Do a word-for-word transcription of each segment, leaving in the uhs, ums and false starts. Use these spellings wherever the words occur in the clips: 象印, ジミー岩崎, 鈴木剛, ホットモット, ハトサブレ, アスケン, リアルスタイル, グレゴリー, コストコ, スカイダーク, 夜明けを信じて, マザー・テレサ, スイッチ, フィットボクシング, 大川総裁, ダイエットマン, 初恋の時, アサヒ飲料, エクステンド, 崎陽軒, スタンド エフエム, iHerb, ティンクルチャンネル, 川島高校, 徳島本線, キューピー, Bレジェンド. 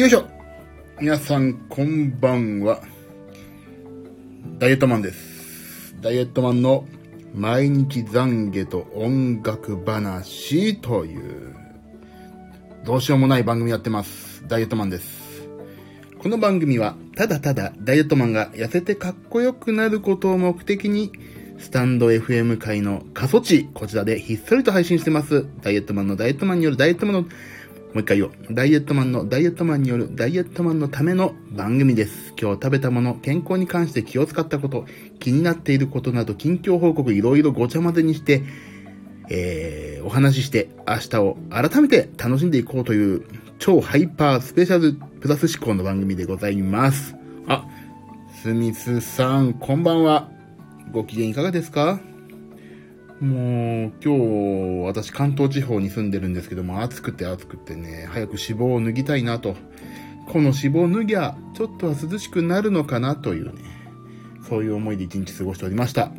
よいしょ。皆さんこんばんは。ダイエットマンです。ダイエットマンの毎日懺悔と音楽話というどうしようもない番組やってます。ダイエットマンです。この番組はただただダイエットマンが痩せてかっこよくなることを目的にスタンド エフエム 界の過疎地、こちらでひっそりと配信してます。ダイエットマンのダイエットマンによるダイエットマンの、もう一回言おう。ダイエットマンのダイエットマンによるダイエットマンのための番組です。今日食べたもの、健康に関して気を使ったこと、気になっていることなど、近況報告、いろいろごちゃ混ぜにして、えー、お話しして、明日を改めて楽しんでいこうという、超ハイパースペシャルプラス思考の番組でございます。あ、スミスさん、こんばんは。ご機嫌いかがですか？もう今日私関東地方に住んでるんですけども、暑くて暑くてね、早く脂肪を脱ぎたいなと、この脂肪を脱ぎゃちょっとは涼しくなるのかなというね、そういう思いで一日過ごしておりました。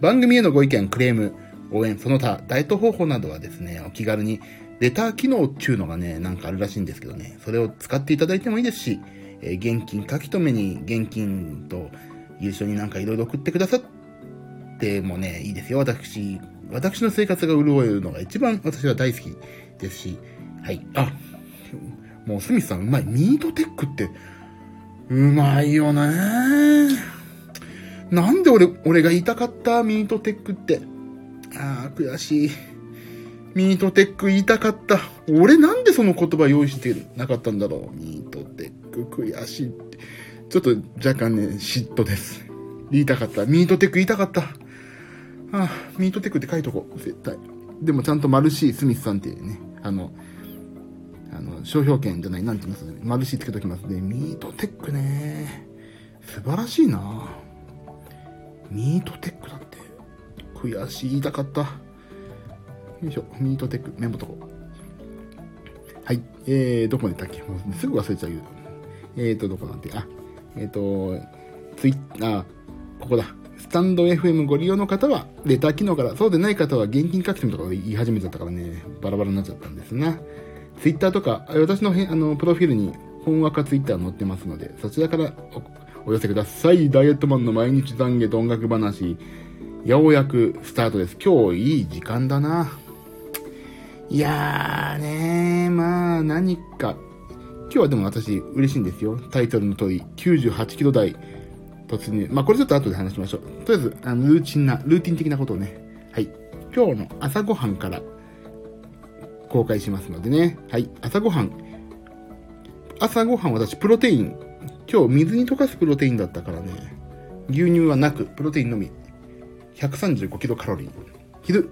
番組へのご意見、クレーム、応援、その他ダイエット方法などはですね、お気軽にレター機能っていうのがね、なんかあるらしいんですけどね、それを使っていただいてもいいですし、えー、現金書き留めに現金と優勝になんかいろいろ送ってくださってもね、いいですよ。私、私の生活が潤えるのが一番私は大好きですし、はい。あ、もうスミスさんうまい。ミートテックって、うまいよね。なんで俺、俺が言いたかったミートテックって。あー、悔しい。ミートテック言いたかった。俺なんでその言葉用意してなかったんだろう。ミートテック悔しい。ちょっと若干ね、嫉妬です。言いたかった。ミートテック言いたかった。ああ、ミートテックって書いとこう。絶対。でもちゃんとマルシー・スミスさんっていうね、あの、あの、商標権じゃない、なんて言いますね。マルシーつけときますね。ミートテックね。素晴らしいな。ミートテックだって。悔しい、言いたかった。よいしょ、ミートテック、メモとこう。はい。えー、どこに行ったっけ？もうすぐ忘れちゃうよ。えーと、どこなんて、あ、えっ、ー、と、ツイッター、ここだ。スタンド エフエム ご利用の方は、レター機能から、そうでない方は現金書き込みとか言い始めちゃったからね、バラバラになっちゃったんですが、ツイッターとか、私のへあのプロフィールに、本枠ツイッター載ってますので、そちらから お, お寄せください。ダイエットマンの毎日懺悔と音楽話、ようやくスタートです。今日いい時間だな。いやーねー、まあ、何か。今日はでも私嬉しいんですよ。タイトルの通りきゅうじゅうはちキロ台突入。まあこれちょっと後で話しましょう。とりあえずあのルーチンなルーティン的なことをね、はい、今日の朝ごはんから公開しますのでね、はい、朝ごはん朝ごはん私プロテイン、今日水に溶かすプロテインだったからね、牛乳はなくプロテインのみひゃくさんじゅうごキロカロリー。昼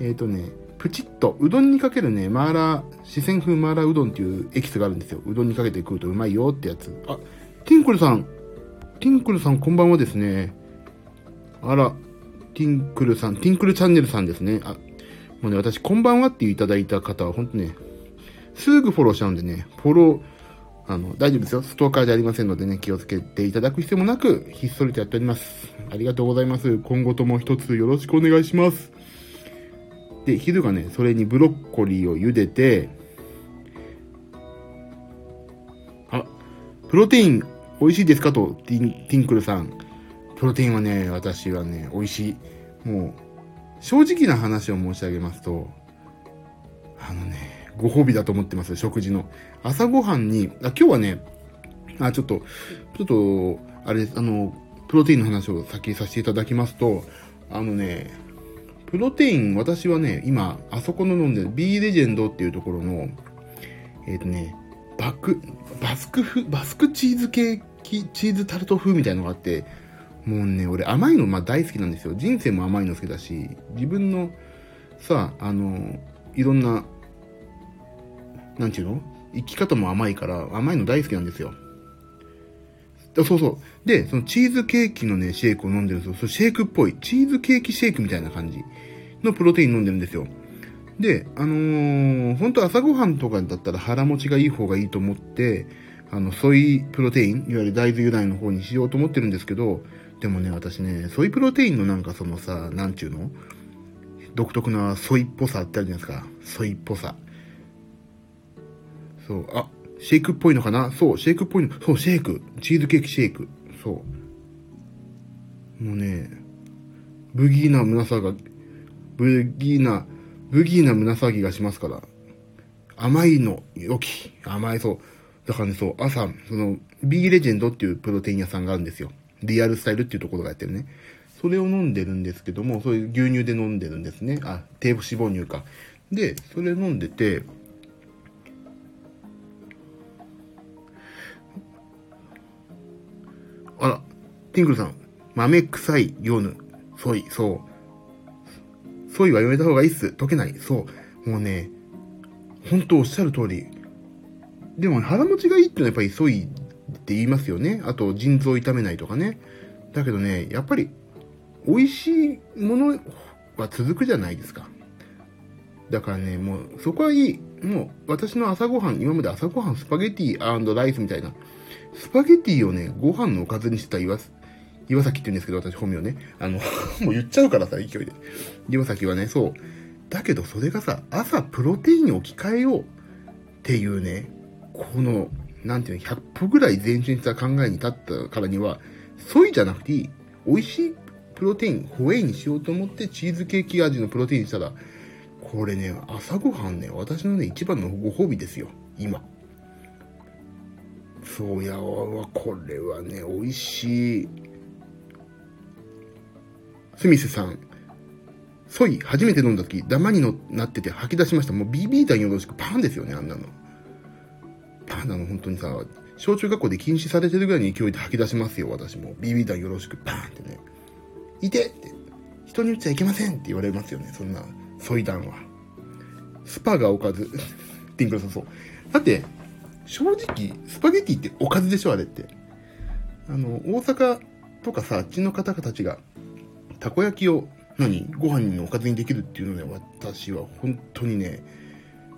えっとねプチッと、うどんにかけるね、マーラー、四川風マーラーうどんっていうエキスがあるんですよ。うどんにかけて食うとうまいよってやつ。あ、ティンクルさん。ティンクルさんこんばんはですね。あら、ティンクルさん、ティンクルチャンネルさんですね。あ、もうね、私こんばんはっていただいた方はほんとね、すぐフォローしちゃうんでね、フォロー、あの、大丈夫ですよ。ストーカーじゃありませんのでね、気をつけていただく必要もなく、ひっそりとやっております。ありがとうございます。今後とも一つよろしくお願いします。で昼がね、それにブロッコリーを茹でて、あ、プロテイン美味しいですかと、ティン、ティンクルさん。プロテインはね、私はね、美味しい。もう、正直な話を申し上げますと、あのね、ご褒美だと思ってます、食事の。朝ごはんに、あ、今日はね、あ、ちょっと、ちょっと、あれ、あの、プロテインの話を先させていただきますと、あのね、プロテイン、私はね、今、あそこの飲んでる、Bレジェンドっていうところの、えっとね、バク、バスク風、バスクチーズケーキ、チーズタルト風みたいのがあって、もうね、俺甘いの、まあ大好きなんですよ。人生も甘いの好きだし、自分の、さ、あの、いろんな、なんていうの？生き方も甘いから、甘いの大好きなんですよ。そうそう。で、そのチーズケーキのね、シェイクを飲んでるんですよ。それシェイクっぽい。チーズケーキシェイクみたいな感じのプロテイン飲んでるんですよ。で、あのー、ほんと朝ごはんとかだったら腹持ちがいい方がいいと思って、あの、ソイプロテイン、いわゆる大豆由来の方にしようと思ってるんですけど、でもね、私ね、ソイプロテインのなんかそのさ、なんちゅうの？独特なソイっぽさってあるじゃないですか。ソイっぽさ。そう、あ、シェイクっぽいのかな。そう、シェイクっぽいの。そう、シェイク。チーズケーキシェイク。そう。もうね、ブギーな胸騒ぎ、ブギーな、ブギーな胸騒ぎがしますから。甘いの良き。甘いそう。だからね、そう、朝、その、Bレジェンドっていうプロテイン屋さんがあるんですよ。リアルスタイルっていうところがやってるね。それを飲んでるんですけども、そういう牛乳で飲んでるんですね。あ、低脂肪乳か。で、それ飲んでて、あら、ティンクルさん、豆臭いよぬ、ソイ、そう。ソイはやめた方がいいっす。溶けない。そう。もうね、本当おっしゃる通り。でも、腹持ちがいいってのはやっぱりソイって言いますよね。あと、腎臓を痛めないとかね。だけどね、やっぱり、美味しいものは続くじゃないですか。だからね、もう、そこはいい。もう、私の朝ごはん、今まで朝ごはんスパゲティ&ライスみたいな。スパゲティをね、ご飯のおかずにしてた岩、岩崎って言うんですけど、私本名ね。あの、もう言っちゃうからさ、勢いで。岩崎はね、そう。だけどそれがさ、朝プロテイン置き換えようっていうね、この、なんていうの、ひゃっぽぐらい前進した考えに立ったからには、ソイじゃなくていい。美味しいプロテイン、ホエイにしようと思って、チーズケーキ味のプロテインにしたら、これね、朝ごはんね、私のね、一番のご褒美ですよ、今。そうやわ、これはね、美味しい。スミスさん、ソイ、初めて飲んだ時、ダマになってて吐き出しました。もう ビービー 弾よろしく、パンですよね、あんなの。パンなの、本当にさ、小中学校で禁止されてるぐらいの勢いで吐き出しますよ、私も。ビービー 弾よろしく、パンってね。いてって、人に打っちゃいけませんって言われますよね、そんな、ソイ弾は。スパがおかず。ティンクルさん、そう。だって、正直、スパゲティっておかずでしょ、あれって。あの、大阪とかさ、あっちの方々たちが、たこ焼きを、何ご飯のおかずにできるっていうのね、私は本当にね、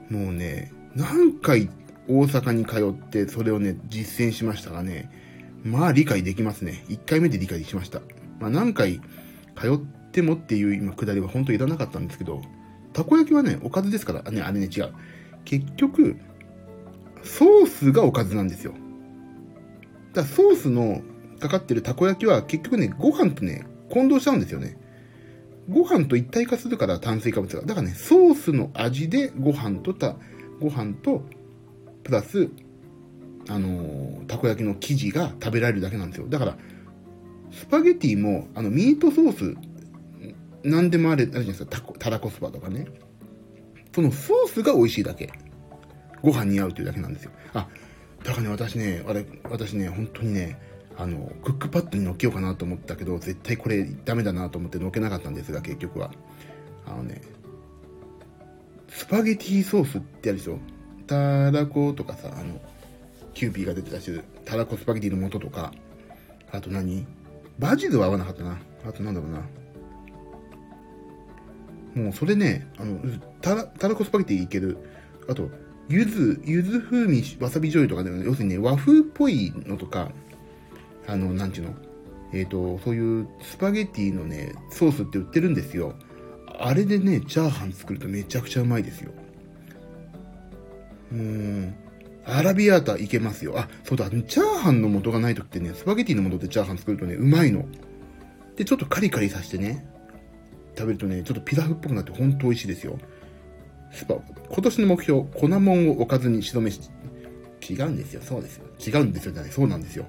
もうね、何回大阪に通って、それをね、実践しましたがね、まあ理解できますね。いっかいめで理解しました。まあ何回通ってもっていう今、下りは本当にいらなかったんですけど、たこ焼きはね、おかずですから、ね、あれね、違う。結局、ソースがおかずなんですよ。だからソースのかかってるたこ焼きは結局ね、ご飯とね、混同しちゃうんですよね。ご飯と一体化するから炭水化物が。だからね、ソースの味でご飯とた、ご飯と、プラス、あのー、たこ焼きの生地が食べられるだけなんですよ。だから、スパゲティも、あの、ミートソース、なんでもあれ、あれじゃないですか、たこ、たらこそばとかね。そのソースが美味しいだけ。ご飯に合うというだけなんですよ。あ、だからね、私ね、あれ、私ね、本当にね、あの、クックパッドに乗っけようかなと思ったけど、絶対これダメだなと思って乗っけなかったんですが、結局は。あのね、スパゲティソースってあるでしょ。たらことかさ、あの、キューピーが出てたし、たらこスパゲティの素とか、あと何バジルは合わなかったな。あとなんだろうな。もうそれね、あの、たら、たらこスパゲティいける。あと、ゆず、ゆず風味、わさび醤油とかで、要するにね、和風っぽいのとか、あの、なんちゅうの、えっと、そういうスパゲティのね、ソースって売ってるんですよ。あれでね、チャーハン作るとめちゃくちゃうまいですよ。うーん、アラビアータいけますよ。あ、そうだ、チャーハンの素がないときってね、スパゲティの素でチャーハン作るとね、うまいの。で、ちょっとカリカリさせてね、食べるとね、ちょっとピラフっぽくなってほんと美味しいですよ。スパ、今年の目標、粉もんをおかずに白飯。違うんですよ、そうですよ。違うんですよ、じゃない、そうなんですよ。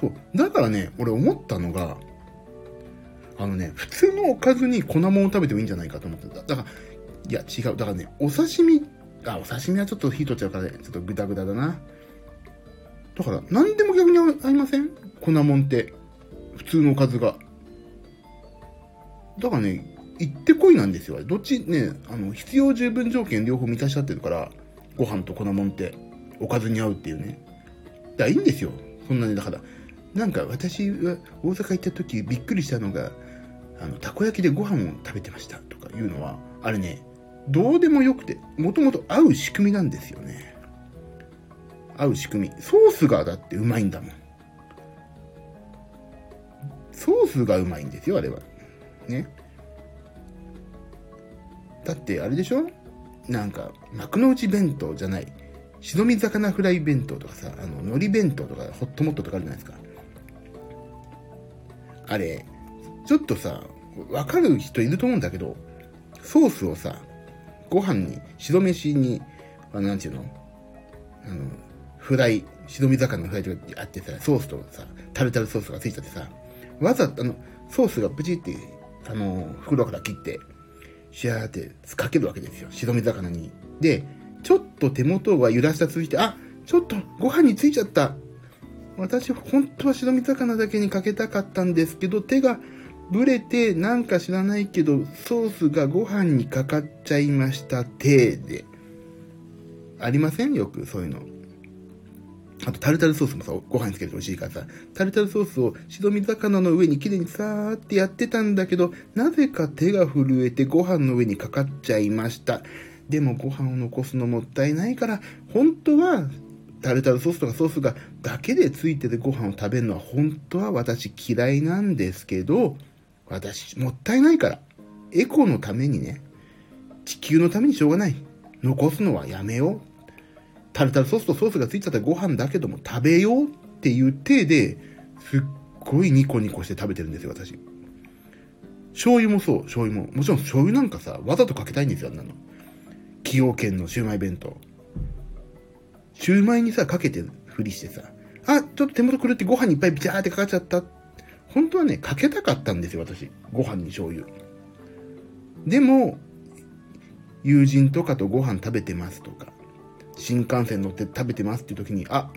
そう。だからね、俺思ったのが、あのね、普通のおかずに粉もんを食べてもいいんじゃないかと思ってた。だから、いや、違う。だからね、お刺身、あ、お刺身はちょっと火取っちゃうからね、ちょっとグダグダだな。だから、なんでも逆に合いません？粉もんって。普通のおかずが。だからね、行ってこいなんですよ。どっちね、あの、必要十分条件両方満たしちゃってるから、ご飯と粉もんって、おかずに合うっていうね。だからいいんですよ。そんなに、だから、なんか私は大阪行った時びっくりしたのが、あの、たこ焼きでご飯を食べてましたとかいうのは、あれね、どうでもよくて、もともと合う仕組みなんですよね。合う仕組み。ソースがだってうまいんだもん。ソースがうまいんですよ、あれは。ね。だってあれでしょ、なんか幕の内弁当じゃない白身魚フライ弁当とかさ、あの海苔弁当とかホットモットとかあるじゃないですか。あれちょっとさ分かる人いると思うんだけど、ソースをさご飯に白飯にあのなんていうのあのフライ白身魚のフライとかあってさ、ソースとさタルタルソースがついちゃってさ、わざとあのソースがプチってあの袋から切ってシャーってかけるわけですよ、白身魚に。でちょっと手元が揺らしたついて、あ、ちょっとご飯についちゃった、私本当は白身魚だけにかけたかったんですけど手がぶれてなんか知らないけどソースがご飯にかかっちゃいましたてでありません？よくそういうの。あとタルタルソースもさご飯につけると美味しいからさ、タルタルソースを白身魚の上にきれいにさーってやってたんだけど、なぜか手が震えてご飯の上にかかっちゃいました。でもご飯を残すのもったいないから本当はタルタルソースとかソースがだけでついててご飯を食べるのは本当は私嫌いなんですけど、私もったいないからエコのためにね、地球のためにしょうがない、残すのはやめよう、タルタルソースとソースがついちゃったご飯だけども食べようっていう体ですっごいニコニコして食べてるんですよ私。醤油もそう、醤油ももちろん醤油なんかさわざとかけたいんですよ、あんなの崎陽軒のシューマイ弁当、シューマイにさかけてふりしてさ、あ、ちょっと手元狂ってご飯にいっぱいビチャーってかかっちゃった、本当はねかけたかったんですよ私、ご飯に醤油。でも友人とかとご飯食べてますとか新幹線乗って食べてますっていう時に、あ、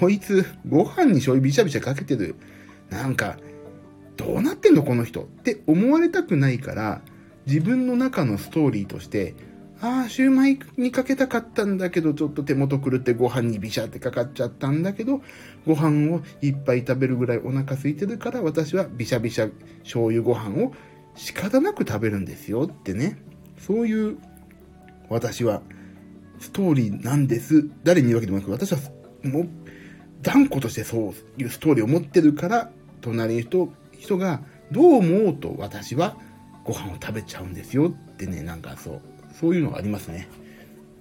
こいつご飯に醤油ビシャビシャかけてる、なんかどうなってんのこの人って思われたくないから、自分の中のストーリーとして、あーシューマイにかけたかったんだけどちょっと手元狂ってご飯にビシャってかかっちゃったんだけど、ご飯をいっぱい食べるぐらいお腹空いてるから私はビシャビシャ醤油ご飯を仕方なく食べるんですよってね、そういう私はストーリーなんです。誰に言うわけでもなく、私はもう断固としてそういうストーリーを持ってるから、隣の人、人がどう思おうと私はご飯を食べちゃうんですよってね、なんかそうそういうのがありますね。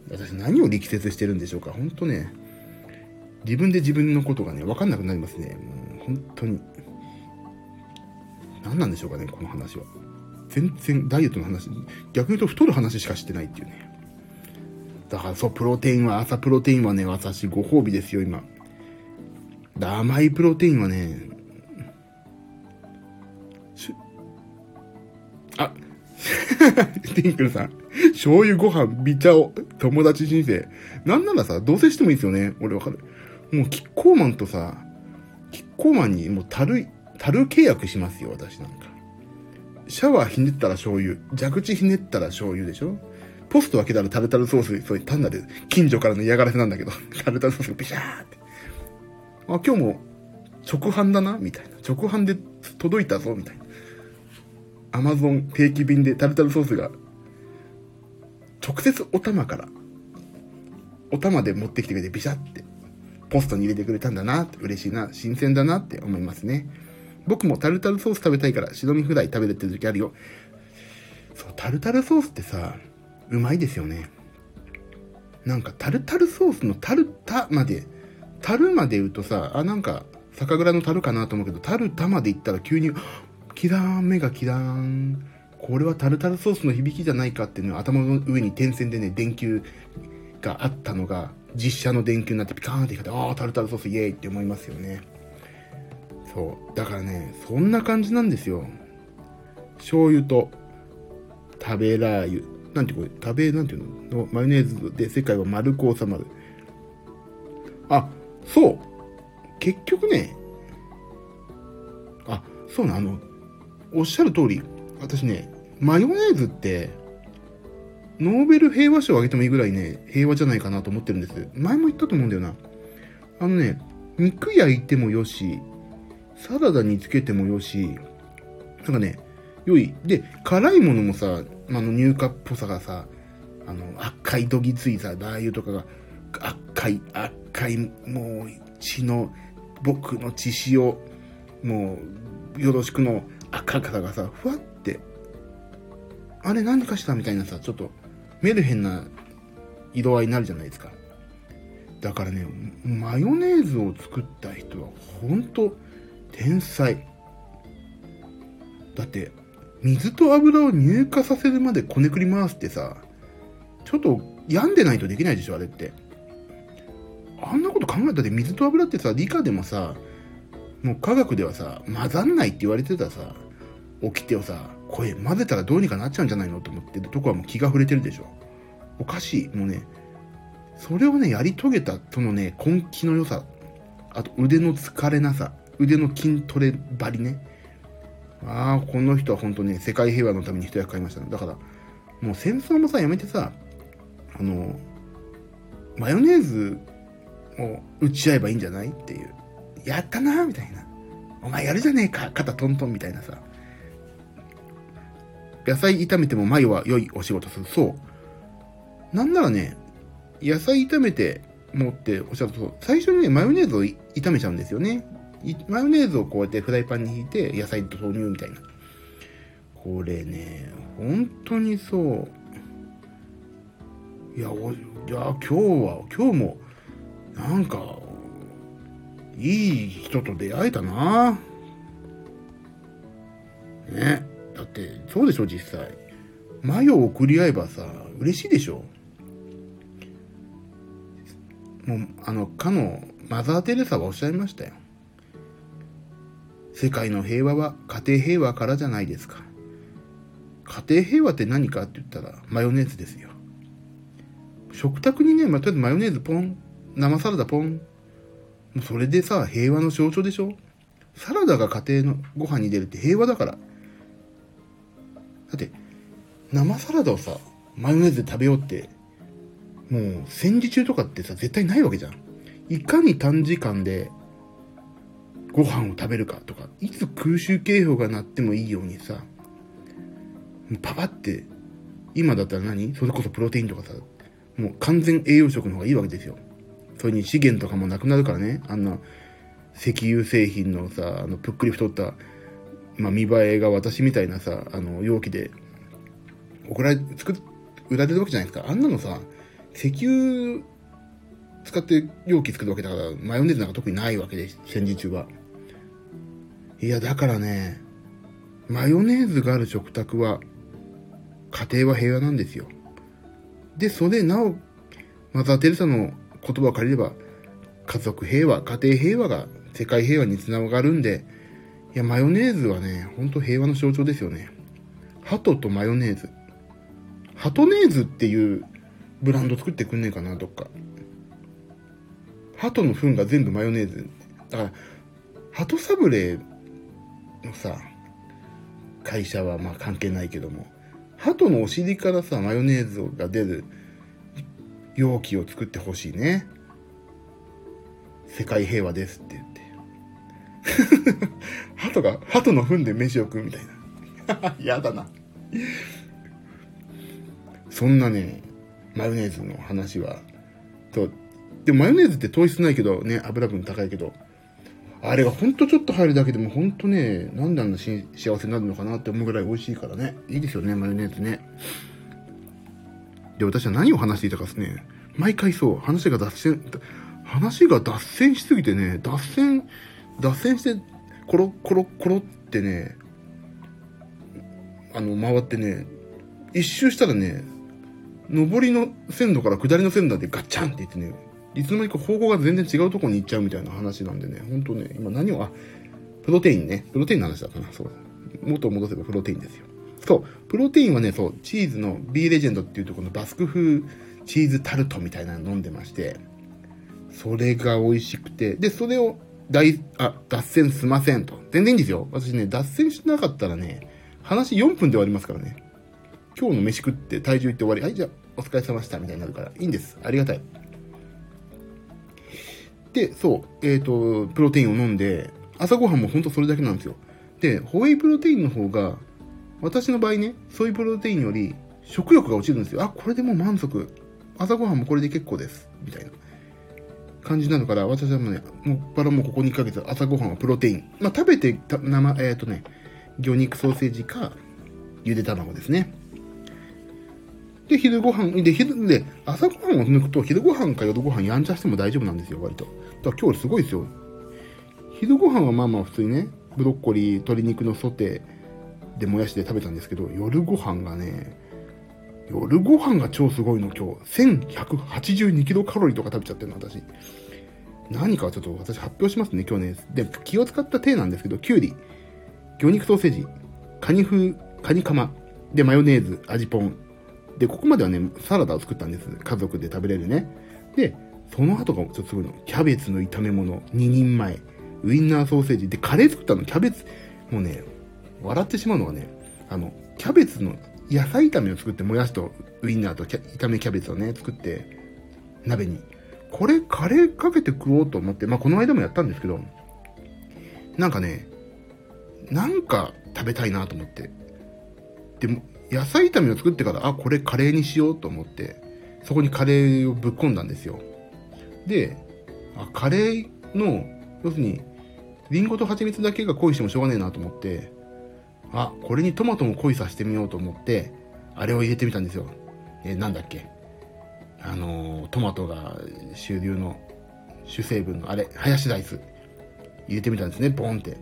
私何を力説してるんでしょうか。本当ね、自分で自分のことがね分かんなくなりますね。もう本当に何なんでしょうかねこの話は。全然ダイエットの話、逆に言うと太る話しかしてないっていうね。だからそう、プロテインは朝プロテインはね私ご褒美ですよ今。甘いプロテインはね、あティンクルさん、醤油ご飯ビチャオ友達人生、なんならさ同棲してもいいですよね。俺わかる、もうキッコーマンとさキッコーマンにもうたるたる契約しますよ私。なんかシャワーひねったら醤油、蛇口ひねったら醤油でしょ、ポスト開けたらタルタルソース、そう単なる近所からの嫌がらせなんだけどタルタルソースがビシャーって、あ、今日も直販だなみたいな、直販で届いたぞみたいな、アマゾン定期便でタルタルソースが直接お玉からお玉で持ってきてくれてビシャってポストに入れてくれたんだなって、嬉しいな、新鮮だなって思いますね。僕もタルタルソース食べたいから白身フライ食べるって時あるよ。そう、タルタルソースってさうまいですよね。なんかタルタルソースのタルタまでタルまで言うとさ、あ、なんか酒蔵のタルかなと思うけど、タルタまで行ったら急にキラーン、目がキラーン、これはタルタルソースの響きじゃないかっていうのを頭の上に点線でね電球があったのが実写の電球になってピカーンって光って、ああタルタルソースイエーイって思いますよね。そうだからね、そんな感じなんですよ。醤油と食べラー油なんてこれ食べなんていうのマヨネーズで世界は丸く収まる。あ、そう結局ね、あ、そうな、あのおっしゃる通り、私ねマヨネーズってノーベル平和賞をあげてもいいぐらいね平和じゃないかなと思ってるんです。前も言ったと思うんだよな。あのね、肉焼いてもよし、サラダにつけてもよし、なんかね良いで、辛いものもさ、あの乳化っぽさがさ、あの赤いどぎついさラー油とかが赤い赤い、もう血の僕の血潮もうよろしくの赤さがさふわって、あれ何かしたみたいなさ、ちょっとメルヘンな色合いになるじゃないですか。だからね、マヨネーズを作った人は本当天才だって。水と油を乳化させるまでこねくり回すってさ、ちょっと病んでないとできないでしょあれって。あんなこと考えたって、水と油ってさ、理科でもさ、もう科学ではさ、混ざんないって言われてたさ、掟をさ、これ混ぜたらどうにかなっちゃうんじゃないのと思ってるとこはもう気が触れてるでしょ。おかしい。もうね、それをね、やり遂げたとのね、根気の良さ、あと腕の疲れなさ、腕の筋トレばりね。ああ、この人は本当ね、世界平和のために一役買いましたね。だから、もう戦争もさ、やめてさ、あの、マヨネーズを打ち合えばいいんじゃないっていう。やったなみたいな。お前やるじゃねえか、肩トントンみたいなさ。野菜炒めてもマヨは良いお仕事する。そう。なんならね、野菜炒めてもっておっしゃると、最初にね、マヨネーズを炒めちゃうんですよね。マヨネーズをこうやってフライパンに引いて、野菜と豆乳みたいな。これね、本当にそう。いや、お、いや、今日は、今日も、なんか、いい人と出会えたな。ね。だって、そうでしょ、実際。マヨを送り合えばさ、嬉しいでしょ。もう、あの、かのマザー・テレサはおっしゃいましたよ。世界の平和は家庭平和からじゃないですか。家庭平和って何かって言ったら、マヨネーズですよ。食卓にね、まあ、とりあえずマヨネーズポン、生サラダポン、もうそれでさ、平和の象徴でしょ。サラダが家庭のご飯に出るって平和だから。だって生サラダをさ、マヨネーズで食べようって、もう戦時中とかってさ、絶対ないわけじゃん。いかに短時間でご飯を食べるかとか、いつ空襲警報が鳴ってもいいようにさ、パパって、今だったら何、それこそプロテインとかさ、もう完全栄養食の方がいいわけですよ。それに資源とかもなくなるからね。あんな石油製品のさ、あのぷっくり太った、まあ、見栄えが私みたいなさ、あの容器で送られ作売られるわけじゃないですか。あんなのさ、石油使って容器作るわけだから、マヨネーズなんか特にないわけで、戦時中は。いや、だからね、マヨネーズがある食卓は、家庭は平和なんですよ。で、それなお、マザー・テレサの言葉を借りれば、家族平和、家庭平和が世界平和につながるんで、いや、マヨネーズはね、ほんと平和の象徴ですよね。ハトとマヨネーズ。ハトネーズっていうブランド作ってくんねえかな、どっか。ハトの糞が全部マヨネーズ。だから、ハトサブレのさ、会社はまあ関係ないけども、ハトのお尻からさ、マヨネーズが出る容器を作ってほしいね。世界平和ですって言って。ハトが、ハトの糞で飯を食うみたいな。やだな。そんなね、マヨネーズの話は。とでもマヨネーズって糖質ないけどね、油分高いけど、あれがほんとちょっと入るだけでもほんとね、なんであんな幸せになるのかなって思うぐらい美味しいからね。いいですよね、マヨネーズね。で、私は何を話していたかですね、毎回そう、話が脱線、話が脱線しすぎてね、脱線、脱線して、コロコロコロってね、あの、回ってね、一周したらね、上りの線路から下りの線路でガチャンって言ってね、いつの間にか方向が全然違うところに行っちゃうみたいな話なんでね、ほんとね、今何を、あ、プロテインね、プロテインの話だったな、そう。元を戻せばプロテインですよ。そう、プロテインはね、そう、チーズの B レジェンドっていうところのバスク風チーズタルトみたいなの飲んでまして、それが美味しくて、で、それを大、あ、脱線すませんと。全然いいんですよ。私ね、脱線しなかったらね、話よんぷんで終わりますからね。今日の飯食って体重いって終わり、はい、じゃあ、お疲れ様でしたみたいになるから、いいんです。ありがたい。で、そう、えっと、プロテインを飲んで、朝ごはんもほんとそれだけなんですよ。で、ホエイプロテインの方が、私の場合ね、ソイプロテインより食欲が落ちるんですよ。あ、これでもう満足。朝ごはんもこれで結構です。みたいな感じなのから、私はもうね、もっぱらもうここにかげつ、朝ごはんはプロテイン。まあ、食べてた生、えっとね、魚肉ソーセージか、ゆで卵ですね。で、昼ご飯、で、昼、で、朝ご飯を抜くと、昼ご飯か夜ご飯やんちゃしても大丈夫なんですよ、割と。だから今日すごいですよ。昼ご飯はまあまあ普通にね、ブロッコリー、鶏肉のソテーでもやしで食べたんですけど、夜ご飯がね、夜ご飯が超すごいの、今日、せんひゃくはちじゅうにキロカロリーとか食べちゃってるの、私。何かちょっと私発表しますね、今日ね。で、気を使った体なんですけど、きゅうり、魚肉ソーセージ、カニ風、カニカマ、で、マヨネーズ、味ポン。で、ここまではね、サラダを作ったんです。家族で食べれるね。で、その後がちょっとすごいの。キャベツの炒め物、ににんまえ、ウインナーソーセージ。で、カレー作ったの、キャベツ。もうね、笑ってしまうのはね、あの、キャベツの野菜炒めを作って、もやしとウインナーと炒めキャベツをね、作って、鍋に。これ、カレーかけて食おうと思って、まあ、この間もやったんですけど、なんかね、なんか食べたいなと思って。でも、野菜炒めを作ってから、あ、これカレーにしようと思って、そこにカレーをぶっ込んだんですよ。で、あ、カレーの、要するに、リンゴと蜂蜜だけが恋してもしょうがねえなと思って、あ、これにトマトも恋させてみようと思って、あれを入れてみたんですよ。え、なんだっけ。あのー、トマトが主流の、主成分の、あれ、ハヤシライス。入れてみたんですね、ボンって。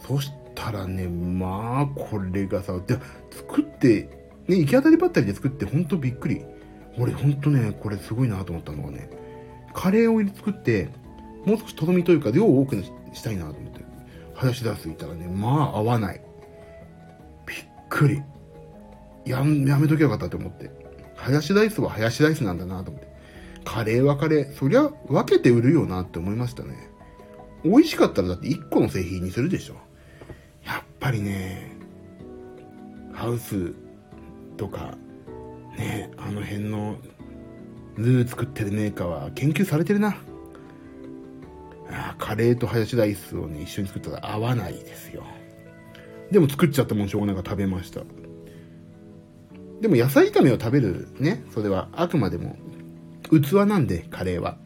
そしたらね、まあ、これがさ、で作って、ね、行き当たりばったりで作って、ほんとびっくり。俺、ほんとね、これすごいなと思ったのがね、カレーを作って、もう少しとろみというか、量を多くしたいなと思って、ハヤシライスいたらね、まあ、合わない。びっくり。や、やめときゃよかったと思って。ハヤシライスはハヤシライスなんだなと思って。カレーはカレー。そりゃ、分けて売るよなって思いましたね。美味しかったらだっていっこの製品にするでしょ。やっぱりね、ハウスとかね、あの辺のルー作ってるメーカーは研究されてるな。あ、カレーとハヤシライスをね、一緒に作ったら合わないですよ。でも作っちゃったもんしょうがないから食べました。でも野菜炒めを食べるね、それはあくまでも器なんで、カレーは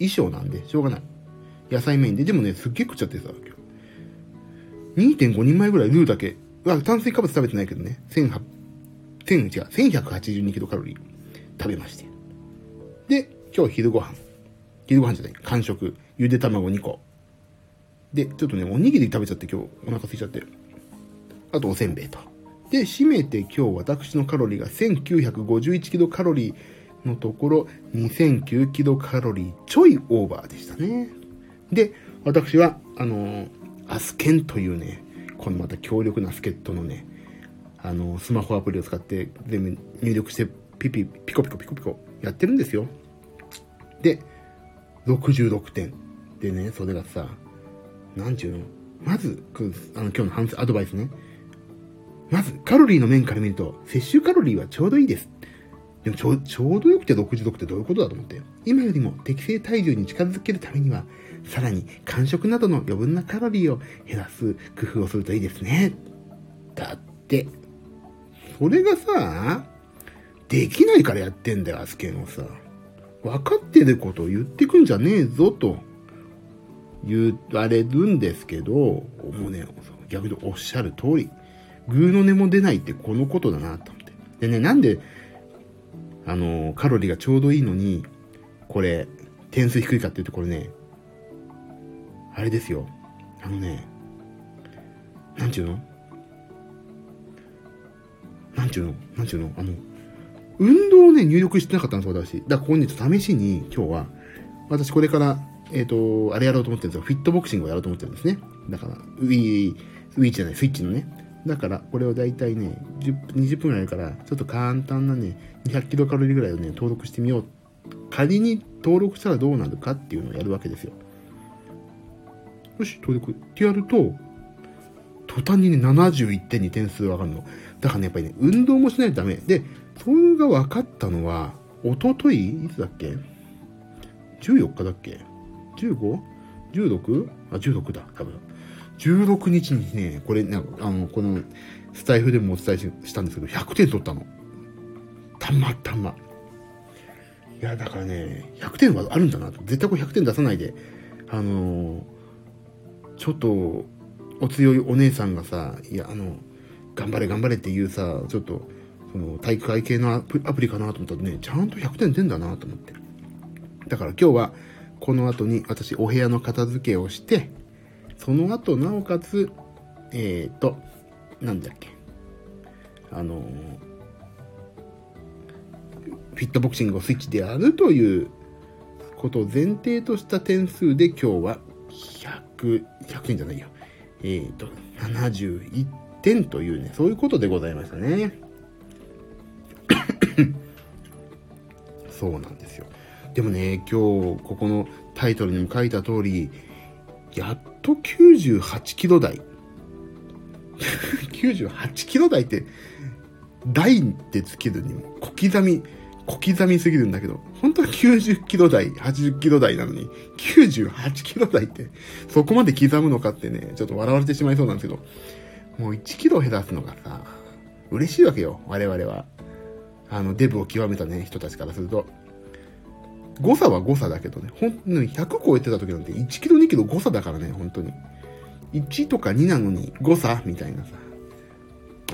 衣装なんでしょうがない。野菜メインで、でもね、すっげえ食っちゃってさ、にてんごにんまえぐらいルーだけ。あ、炭水化物食べてないけどね。せんひゃくはちじゅうにキロカロリー食べまして。で、今日昼ご飯。昼ご飯じゃない。完食。ゆで卵にこ。で、ちょっとね、おにぎり食べちゃって今日お腹空いちゃって。あとおせんべいと。で、締めて今日私のカロリーがせんきゅうひゃくごじゅういちキロカロリーのところにせんきゅうキロカロリーちょいオーバーでしたね。で、私は、あのー、アスケンというね、このまた強力な助っ人のね、あのー、スマホアプリを使って全部入力してピピ、ピコピコピコピコやってるんですよ。で、ろくじゅうろくてん。でね、それがさ、なんちゅうの、まず、あの、今日の反省、アドバイスね。まず、カロリーの面から見ると、摂取カロリーはちょうどいいです。でもちょ、ちょうどよくてろくじゅうろくってどういうことだと思って。今よりも適正体重に近づけるためには、さらに間食などの余分なカロリーを減らす工夫をするといいですね。だって、それがさ、できないからやってんだよ、アスケンをさ。分かってることを言ってくんじゃねえぞ、と言われるんですけど、もうね、逆におっしゃる通り、グーの根も出ないってこのことだな、と思って。でね、なんで、あの、カロリーがちょうどいいのに、これ、点数低いかっていうと、これね、あれですよ。あのね、なんちゅうのなんちゅうのなんちゅうのあの、運動をね、入力してなかったんです、私。だから、今日試しに、今日は、私これから、えっと、あれやろうと思ってるんですよ。フィットボクシングをやろうと思ってるんですね。だから、ウィー、ウィーじゃない、スイッチのね。だから、これをだいたいね、じゅう、にじゅっぷんぐらいから、ちょっと簡単なね、にひゃくキロカロリーぐらいをね、登録してみよう。仮に登録したらどうなるかっていうのをやるわけですよ。よし、登録ってやると、途端にね、ななじゅういってんに点数上がるの。だからね、やっぱりね、運動もしないとダメ。で、それが分かったのは、おとといいつだっけ ?じゅうよっかだっけ ?じゅうご?じゅうろく? あ、じゅうろくだ、多分。じゅうろくにちにね、これ、ね、あの、この、スタイフでもお伝えしたんですけど、ひゃくてん取ったの。たまたま。いや、だからね、ひゃくてんはあるんだなと。絶対これひゃくてん出さないで、あのー、ちょっと、お強いお姉さんがさ、いや、あの、頑張れ頑張れっていうさ、ちょっと、この体育会系のアプリかなと思ったらね、ちゃんとひゃくてん出んだなと思って。だから今日はこの後に私お部屋の片付けをして、その後なおかつ、えっと、なんだっけ、あの、フィットボクシングをスイッチでやるということを前提とした点数で今日はひゃく、ひゃくてんじゃないよ。えっと、ななじゅういってんというね、そういうことでございましたね。そうなんですよ。でもね、今日ここのタイトルにも書いた通り、やっときゅうじゅうはちキロだい。きゅうじゅうはちキロだいって、台ってつけるにも小刻み、小刻みすぎるんだけど、本当はきゅうじゅっキロだい、はちじゅっキロだいなのに、きゅうじゅうはちキロだいって、そこまで刻むのかってね、ちょっと笑われてしまいそうなんですけど、もういちキロ減らすのがさ、嬉しいわけよ、我々は。あの、デブを極めたね、人たちからすると。誤差は誤差だけどね、ほんのひゃく超えてた時なんていちキロにキロ誤差だからね、本当に。いちとかになのに誤差みたいなさ。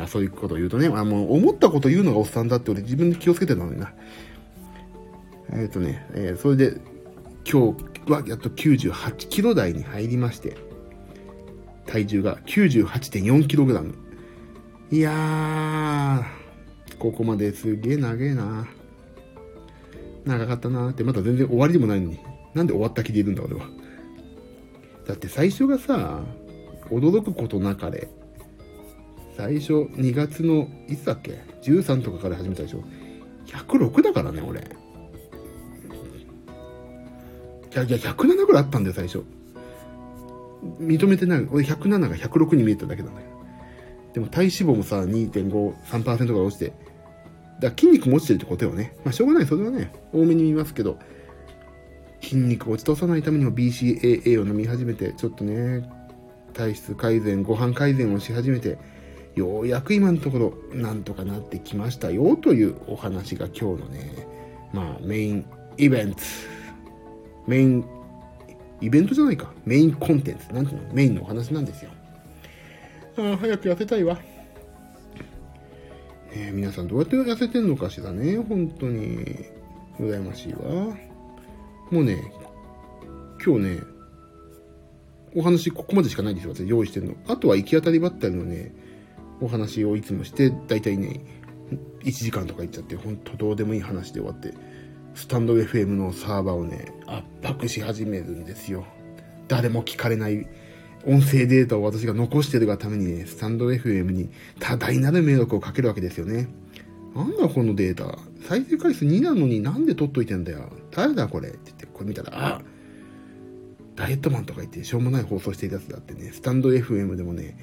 あ、そういうことを言うとね、あ、もう思ったこと言うのがおっさんだって俺自分で気をつけてるのにな。えっとね、えー、それで今日はやっときゅうじゅうはちキロだいに入りまして、体重が きゅうじゅうはちてんよんキログラム。いやー、ここまですげえ長えな。長かったなーって、まだ全然終わりでもないのに。なんで終わった気でいるんだ俺は。だって最初がさ、驚くことなかれ。最初にがつのいつだっけじゅうさんとかから始めたでしょ。ひゃくろくだからね俺。いやいやひゃくななぐらいあったんだよ最初。認めてない。俺ひゃくなながひゃくろくに見えただけなんだよ。でも体脂肪もさ にてんご、さんパーセント から落ちて、だ筋肉も落ちてるってことよね。まあしょうがない、それはね多めに見ますけど、筋肉を落ちとさないためにも ビーシーエーエー を飲み始めて、ちょっとね体質改善、ご飯改善をし始めて、ようやく今のところなんとかなってきましたよというお話が今日のね、まあメインイベント、メインイベントじゃないか、メインコンテンツなんていうの、メインのお話なんですよ。あ、早く痩せたいわ。えー、皆さんどうやって痩せてんのかしらね、本当に羨ましいわ。もうね、今日ね、お話ここまでしかないですよ、私用意してるの。あとは行き当たりばったりのね、お話をいつもして、だいたいね、いちじかんとか行っちゃって、ほんとどうでもいい話で終わって、スタンド エフエム のサーバーをね、圧迫し始めるんですよ。誰も聞かれない音声データを私が残してるがためにね、スタンド エフエム に多大なる迷惑をかけるわけですよね。なんだこのデータ、再生回数になのになんで取っといてんだよ、誰だこれって言って、これ見たら、あ、ダイエットマンとか言ってしょうもない放送してるやつだってね、スタンド エフエム でもね、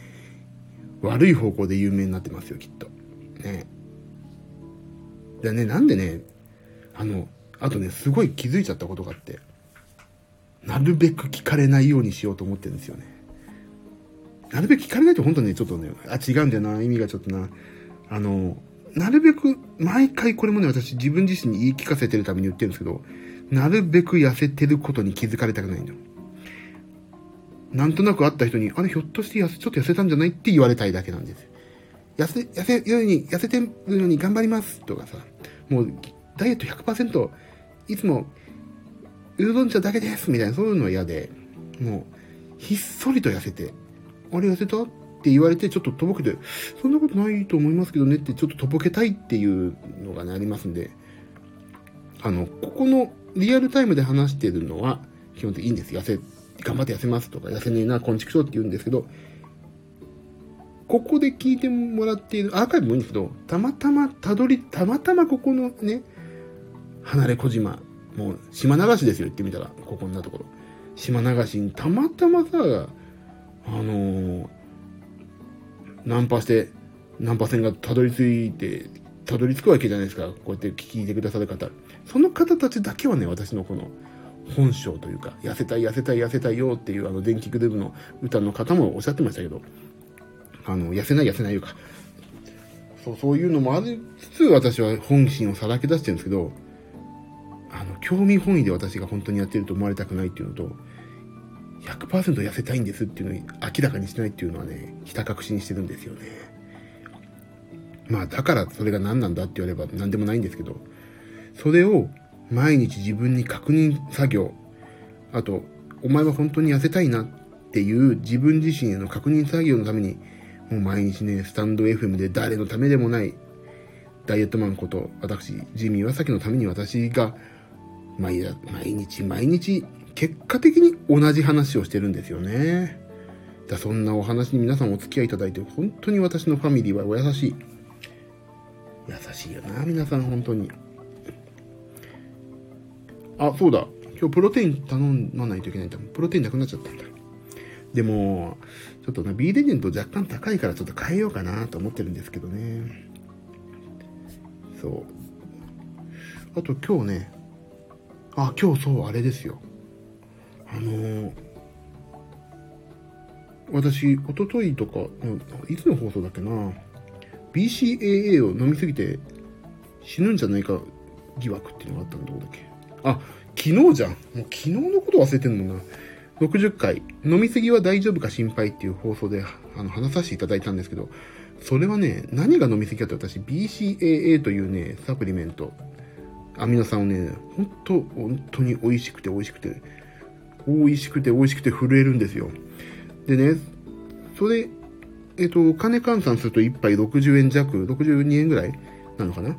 悪い方向で有名になってますよきっとね。だね、なんでね、あのあとね、すごい気づいちゃったことがあって、なるべく聞かれないようにしようと思ってるんですよね。なるべく聞かれないと本当にね、ちょっとね、あ、違うんだよな、意味がちょっとな、あのなるべく毎回これもね、私自分自身に言い聞かせてるために言ってるんですけど、なるべく痩せてることに気づかれたくないんだよ。なんとなく会った人に、あれひょっとして痩せちょっと痩せたんじゃないって言われたいだけなんです。痩せ痩せるように痩せてるのに頑張りますとかさ、もうダイエット ひゃくパーセント いつもうどん茶だけですみたいな、そういうのは嫌で、もうひっそりと痩せて、あれ痩せたって言われてちょっととぼけて、そんなことないと思いますけどねって、ちょっととぼけたいっていうのがねありますんで、あのここのリアルタイムで話してるのは基本的にいいんです。痩せ頑張って痩せますとか、痩せねえな、こんちくしょうって言うんですけど、ここで聞いてもらっているアーカイブもいいんですけど、たまたまたどり、たまたまここのね、離れ小島、もう島流しですよ、言ってみたら、ここんなところ。島流しにたまたまさ、あのー、ナンパして、ナンパ船がたどり着いて、たどり着くわけじゃないですか、こうやって聞いてくださる方。その方たちだけはね、私のこの、本性というか、痩せたい痩せたい痩せたいよっていう、あの電気グループの歌の方もおっしゃってましたけど、あの痩せない痩せないいうか、そうそういうのもありつつ、私は本心をさらけ出してるんですけど、あの興味本位で私が本当にやってると思われたくないっていうのと、 ひゃくパーセント 痩せたいんですっていうのを明らかにしてないっていうのはね、ひた隠しにしてるんですよね。まあだからそれが何なんだって言われば何でもないんですけど、それを毎日自分に確認作業、あとお前は本当に痩せたいなっていう自分自身への確認作業のために、もう毎日ね、スタンド エフエム で誰のためでもないダイエットマンこと私ジミー岩崎のために私が毎日毎日結果的に同じ話をしてるんですよね。だそんなお話に皆さんお付き合いいただいて、本当に私のファミリーはお優しい。優しいよな皆さん本当に。あ、そうだ、今日プロテイン頼まないといけないんだ。プロテインなくなっちゃったんだ。でもちょっとね B レジェンド若干高いからちょっと変えようかなと思ってるんですけどね。そう、あと今日ね、あ今日そうあれですよ、あのー、私一昨日とかいつの放送だっけな、 ビーシーエーエー を飲みすぎて死ぬんじゃないか疑惑っていうのがあったの。どこだっけ、あ昨日じゃん、もう昨日のこと忘れてるもんな。ろくじゅっかい飲みすぎは大丈夫か心配っていう放送であの話させていただいたんですけど、それはね、何が飲みすぎかって、私 ビーシーエーエー というねサプリメント、アミノ酸をね、ほんと本当に美味しくて美味しくて美味しくて美味しくて震えるんですよ。でね、それえっとお金換算するといっぱいろくじゅうえんじゃく、ろくじゅうにえんぐらいなのかな。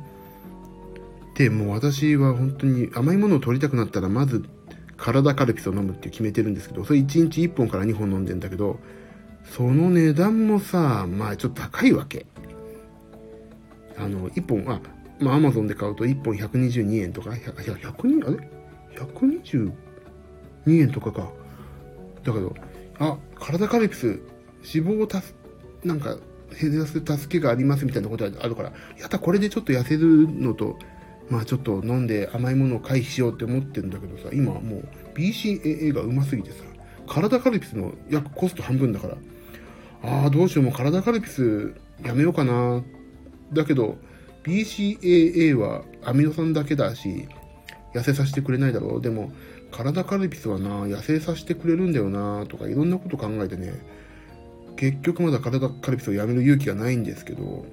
でもう私は本当に甘いものを取りたくなったらまずカラダカルピスを飲むって決めてるんですけど、それいちにちいっぽんからにほん飲んでんだけど、その値段もさ、まあちょっと高いわけ。あの、いっぽん、あ、まあアマゾンで買うといっぽんひゃくにじゅうにえんとか、ひゃくに、あれ ?ひゃくにじゅうにえんとかか。だけど、あ、体カルピス、脂肪をたす、なんか、減らす助けがありますみたいなことがあるから、やった、これでちょっと痩せるのと、まあちょっと飲んで甘いものを回避しようって思ってるんだけどさ、今もう ビーシーエーエー がうますぎてさ、体カルピスの約コスト半分だから、ああどうしよう、もう体カルピスやめようかな。だけど ビーシーエーエー はアミノ酸だけだし痩せさせてくれないだろう。でも体カルピスはな痩せさせてくれるんだよなとか、いろんなこと考えてね、結局まだ体カルピスをやめる勇気がないんですけど、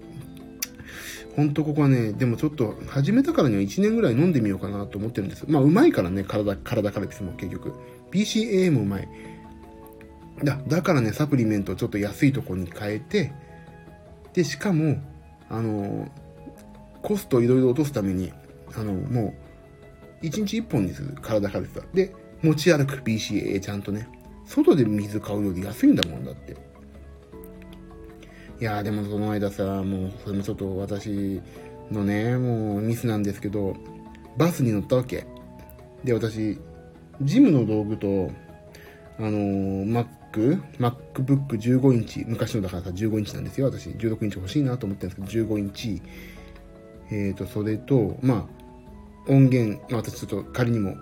ほんとここはね、でもちょっと始めたからにはいちねんぐらい飲んでみようかなと思ってるんです。まあうまいからね、体体カルピスも結局 ビーシーエーエー もうまい。だだからね、サプリメントをちょっと安いところに変えて、でしかもあのコストをいろいろ落とすために、あのもういちにちいっぽんにする体カルピスだ。で持ち歩く ビーシーエーエー ちゃんとね、外で水買うより安いんだもんだって。いやーでもその間さ、もうそれもちょっと私のねもうミスなんですけど、バスに乗ったわけで、私ジムの道具とあのー、Mac MacBook じゅうごインチ、昔のだからさじゅうごインチなんですよ。私じゅうろくインチ欲しいなと思ってるんですけど、じゅうごインチ、えーとそれとまあ音源、私ちょっと仮にも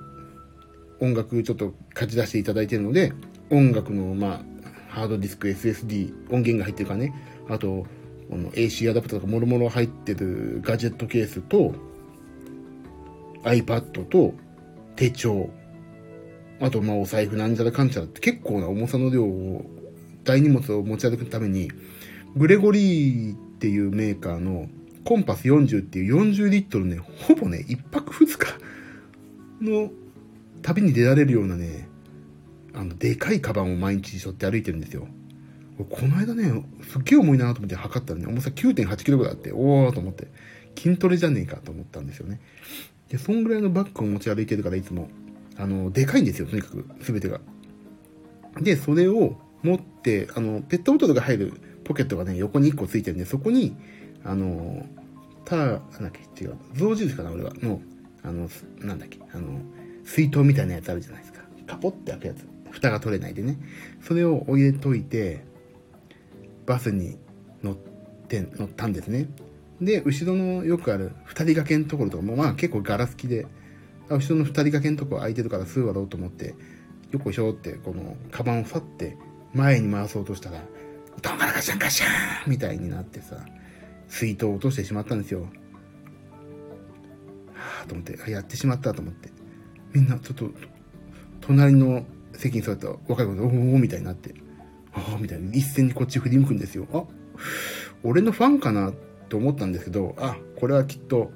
音楽ちょっと貸し出していただいてるので、音楽のまあハードディスク エスエスディー 音源が入ってるからね、あとこの エーシー アダプターとかもろもろ入ってるガジェットケースと iPad と手帳、あとまあお財布なんちゃらかんちゃらって結構な重さの量を、大荷物を持ち歩くためにグレゴリーっていうメーカーのコンパスよんじゅうっていうよんじゅうリットルね、ほぼねいっぱくふつかの旅に出られるようなね、あのでかいカバンを毎日背負って歩いてるんですよ。この間ね、すっげえ重いなと思って測ったらね、重さ きゅうてんはちキロぐらいあって、おーと思って、筋トレじゃねえかと思ったんですよね。でそんぐらいのバッグを持ち歩いてるから、いつもあのでかいんですよ、とにかく全てが。でそれを持って、あのペットボトルが入るポケットがね横にいっこついてるんで、そこにあのたなんだっけ違う象印かな俺はのあのなんだっけあの水筒みたいなやつあるじゃないですか、カポって開くやつ、蓋が取れないでね、それを入れといてバスに乗って乗ったんですね。で後ろのよくある二人掛けのところとかもまあ結構ガラス気で、後ろの二人掛けのとこ空いてるから吸うわろうと思って、よこしょってこのカバンを去って前に回そうとしたら、ドンガラガシャンガシャーンみたいになってさ、水筒を落としてしまったんですよ。はぁと思って、やってしまったと思って、みんなちょっと隣の席に座った若い子がおーみたいになって、ああみたいな一斉にこっち振り向くんですよ。あ、俺のファンかなっと思ったんですけど、あ、これはきっと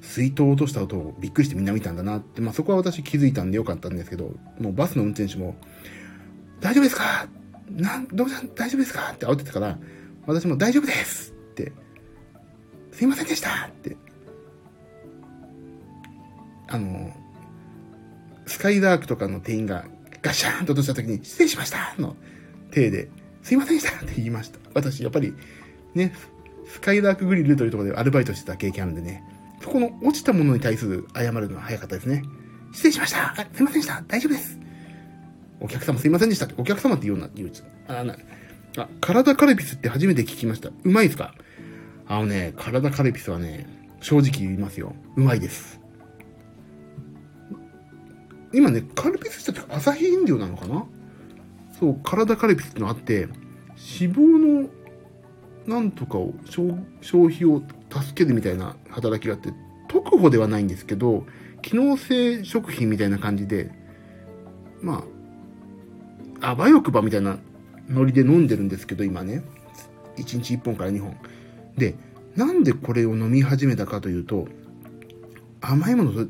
水筒を落とした音をびっくりしてみんな見たんだなって、まあ、そこは私気づいたんでよかったんですけど、もうバスの運転手も大丈夫ですか、なんどうした大丈夫ですかって煽ってたから、私も大丈夫ですって、すいませんでしたって、あのスカイダークとかの店員がガシャーンと落とした時に失礼しましたの手ですいませんでしたって言いました。私やっぱりね、スカイダークグリルというところでアルバイトしてた経験あるんでね、そこの落ちたものに対する謝るのは早かったですね。失礼しました、あ、すいませんでした、大丈夫です、お客様すいませんでしたって、お客様って言うなって言うちゃう。あ、カラダカルピスって初めて聞きました。うまいですか？あのね、カラダカルピスはね、正直言いますよ。うまいです。今ね、カルピスってアサヒ飲料なのかな？そう、カラダカルピスってのあって、脂肪のなんとかを、消費を助けるみたいな働きがあって、特保ではないんですけど、機能性食品みたいな感じで、まあ、あばよくばみたいなノリで飲んでるんですけど、今ね、いちにちいっぽんからにほん。で、なんでこれを飲み始めたかというと、甘いもの、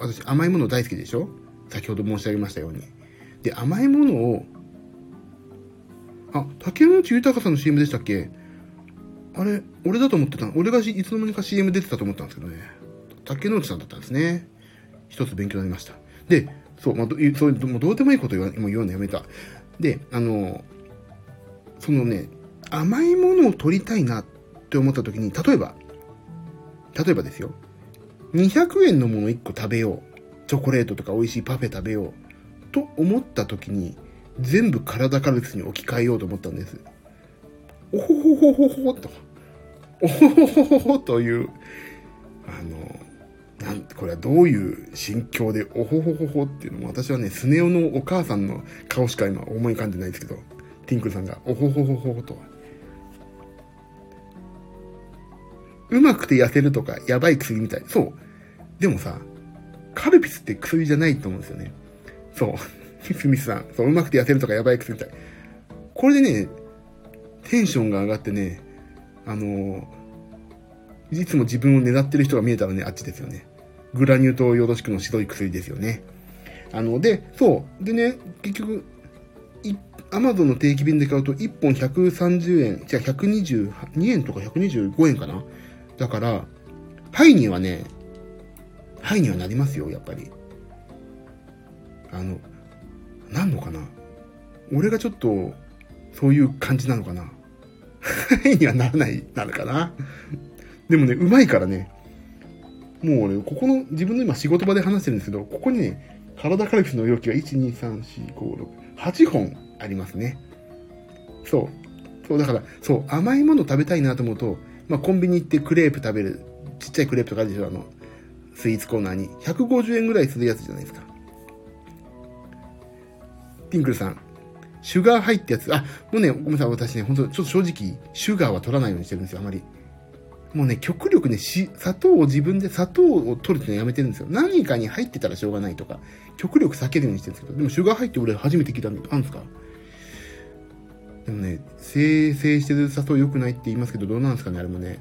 私甘いもの大好きでしょ？先ほど申し上げましたように。で、甘いものを、あ、竹野内豊さんの シーエム でしたっけ？あれ、俺だと思ってたの。俺がいつの間にか シーエム 出てたと思ったんですけどね。竹野内さんだったんですね。一つ勉強になりました。で、そう、まあ、どそうもうどうでもいいこと言わもう言うのやめた。で、あの、そのね、甘いものを取りたいなって思った時に、例えば、例えばですよ、にひゃくえんのものいっこ食べよう、チョコレートとか美味しいパフェ食べようと思った時に、全部体カルピスに置き換えようと思ったんです。おほほほほほと、おほほほほほという、あの、なんこれはどういう心境でおほほほほっていうのも、私はね、スネ夫のお母さんの顔しか今思い浮かんでないですけど、ティンクルさんがおほほほほと、うまくて痩せるとかやばい薬みたい。そう、でもさ、カルピスって薬じゃないと思うんですよね。そうスミスさん、そう、うまくて痩せるとかやばい薬みたい。これでね、テンションが上がってね、あのー、いつも自分を狙ってる人が見えたらね、あっちですよね。グラニュー糖よろしくの白い薬ですよね。あので、そうでね、結局アマゾンの定期便で買うといっぽんひゃくさんじゅうえん、じゃあひゃくにじゅうにえんとかひゃくにじゅうごえんかな。だから、ハイにはね、ハイにはなりますよ、やっぱり。あの、なんのかな。俺がちょっと、そういう感じなのかな。ハイにはならない、なるかな。でもね、うまいからね。もう俺、ここの、自分の今仕事場で話してるんですけど、ここにね、体カルピスの容器がいち、に、さん、し、ご、ろく、はちほんありますね。そう。そう、だから、そう、甘いもの食べたいなと思うと、まあ、コンビニ行ってクレープ食べる、ちっちゃいクレープとかでしょ、あの、スイーツコーナーに。ひゃくごじゅうえんぐらいするやつじゃないですか。ティンクルさん、シュガー入ってやつ、あ、もうね、ごめんなさい、私ね、本当ちょっと正直、シュガーは取らないようにしてるんですよ、あまり。もうね、極力ね、し、砂糖を自分で砂糖を取るってのやめてるんですよ。何かに入ってたらしょうがないとか、極力避けるようにしてるんですけど、でもシュガー入って俺初めて聞いたんで、あんですか？でもね、生成してる砂糖良くないって言いますけど、どうなんですかね、あれもね。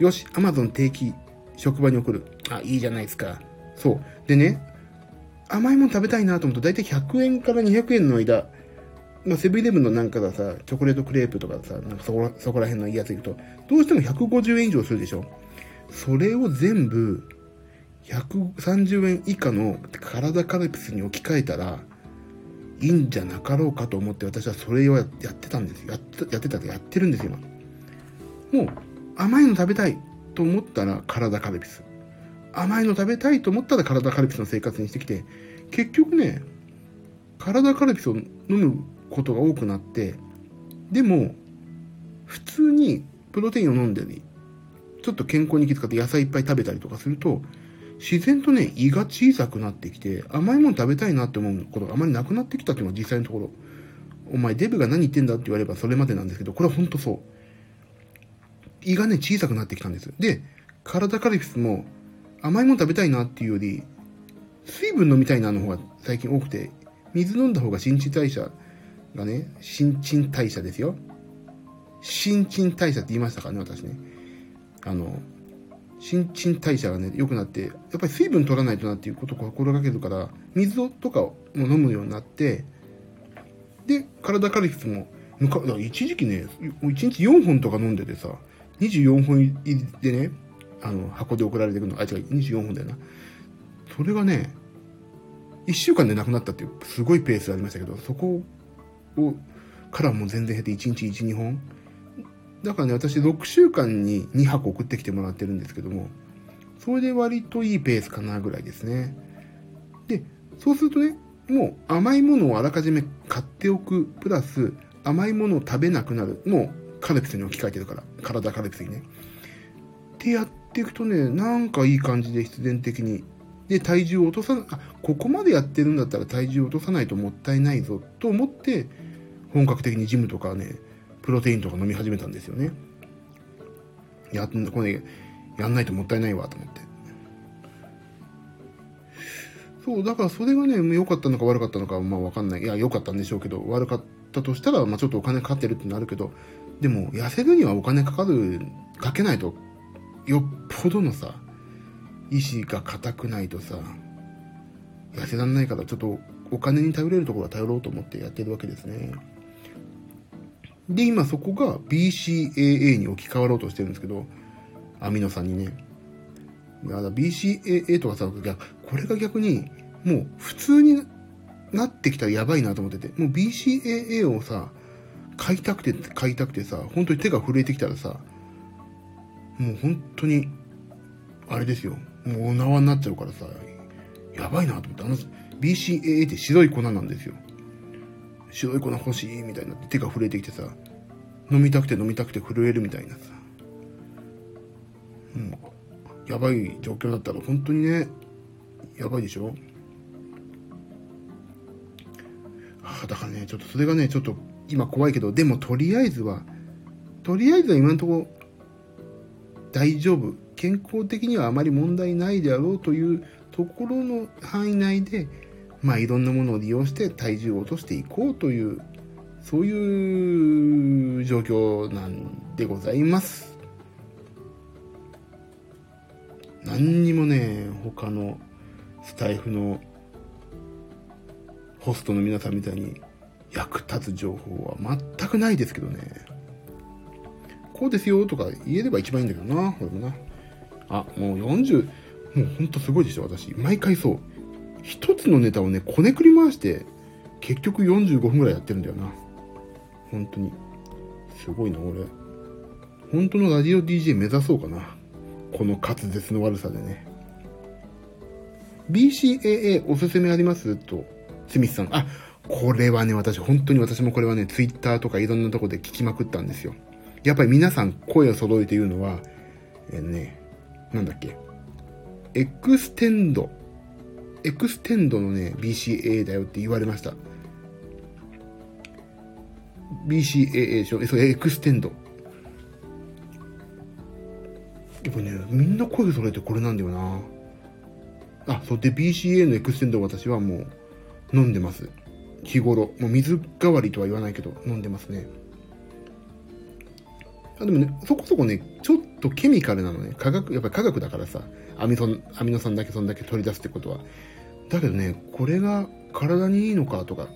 よし、アマゾン定期、職場に送る。あ、いいじゃないですか。そう。でね、甘いもの食べたいなと思うと、だいたいひゃくえんからにひゃくえんの間、まあ、セブンイレブンのなんかださ、チョコレートクレープとかさ、なんかそこら、そこら辺のいいやつ行くと、どうしてもひゃくごじゅうえん以上するでしょ。それを全部、ひゃくさんじゅうえん以下の体カルピスに置き換えたら、いいんじゃなかろうかと思って、私はそれをやってたんですよ。やって、やってたってやってるんですよ、今。もう、甘いの食べたいと思ったら体カルピス。甘いの食べたいと思ったら体カルピスの生活にしてきて、結局ね、体カルピスを飲むことが多くなって、でも、普通にプロテインを飲んでね、ちょっと健康に気遣って野菜いっぱい食べたりとかすると、自然とね、胃が小さくなってきて、甘いもの食べたいなって思うことがあまりなくなってきたっていうのは実際のところ。お前デブが何言ってんだって言われればそれまでなんですけど、これは本当そう。胃がね、小さくなってきたんです。で、体カルピスも甘いもの食べたいなっていうより、水分飲みたいなの方が最近多くて、水飲んだ方が新陳代謝がね、新陳代謝ですよ。新陳代謝って言いましたからね、私ね。あの、新陳代謝がね、良くなって、やっぱり水分取らないとなっていうことを心がけるから、水とかを飲むようになって、で、体カルピスも、一時期ね、いちにちよんほんとか飲んでてさ、にじゅうよんほん入りでね、あの、箱で送られてくるの、あ、違う、にじゅうよんほんだよな。それがね、いっしゅうかんでなくなったっていう、すごいペースありましたけど、そこを、からもう全然減って、いちにちいち、にほん。だからね、私ろくしゅうかんににはこ送ってきてもらってるんですけども、それで割といいペースかなぐらいですね。で、そうするとね、もう甘いものをあらかじめ買っておく、プラス甘いものを食べなくなる、もうカルピスに置き換えてるから、体カルピスにね。ってやっていくとね、なんかいい感じで必然的に。で、体重を落とさな、あ、ここまでやってるんだったら体重を落とさないともったいないぞと思って、本格的にジムとかね、プロテインとか飲み始めたんですよね。や、これ、やんないともったいないわと思って。そう、だからそれがね、良かったのか悪かったのかはまあ分かんない。いや、良かったんでしょうけど、悪かったとしたら、まあちょっとお金かかってるってなるけど、でも、痩せるにはお金かかる、かけないと、よっぽどのさ、意志が固くないとさ、痩せられないから、ちょっとお金に頼れるところは頼ろうと思ってやってるわけですね。で、今そこが ビーシーエーエー に置き換わろうとしてるんですけど、アミノ酸にね。だから ビーシーエーエー とかさ、これが逆にもう普通になってきたらやばいなと思ってて、もう ビーシーエーエー をさ、買いたくて買いたくてさ、本当に手が震えてきたらさ、もう本当に、あれですよ、もうお縄になっちゃうからさ、やばいなと思って、あの ビーシーエーエー って白い粉なんですよ。白い粉欲しいみたいになって手が震えてきてさ、飲みたくて飲みたくて震えるみたいなさ、もうやばい状況だったら本当にね、やばいでしょ。あ、だからね、ちょっとそれがね、ちょっと今怖いけど、でもとりあえずはとりあえずは今のところ大丈夫、健康的にはあまり問題ないであろうというところの範囲内で、まあいろんなものを利用して体重を落としていこうという、そういう状況なんでございます。何にもね、他のスタイフのホストの皆さんみたいに役立つ情報は全くないですけどね。こうですよとか言えれば一番いいんだけどな、これもな。あ、もうよんじゅう、もうほんとすごいでしょ、私。毎回そう。一つのネタをね、こねくり回して、結局よんじゅうごふんぐらいやってるんだよな。本当に。すごいな、俺。本当のラジオ ディージェー 目指そうかな。この滑舌の悪さでね。ビーシーエーエー おすすめありますと、スミスさん。あ、これはね、私、本当に私もこれはね、Twitter とかいろんなとこで聞きまくったんですよ。やっぱり皆さん声を揃えて言うのは、えー、ね、なんだっけ。エクステンド。エクステンドのね、ビーシーエーエー だよって言われました。ビーシーエーエー でしょ、え、そう、エクステンド。やっぱね、みんな声揃えてこれなんだよな。あ、そうで、ビーシーエーエー のエクステンドを私はもう飲んでます。日頃。もう水代わりとは言わないけど、飲んでますね。あ、でもね、そこそこね、ちょっとケミカルなのね。科学、やっぱり科学だからさ、アミソン、アミノ酸だけそんだけ取り出すってことは。だけどね、これが体にいいのかとか、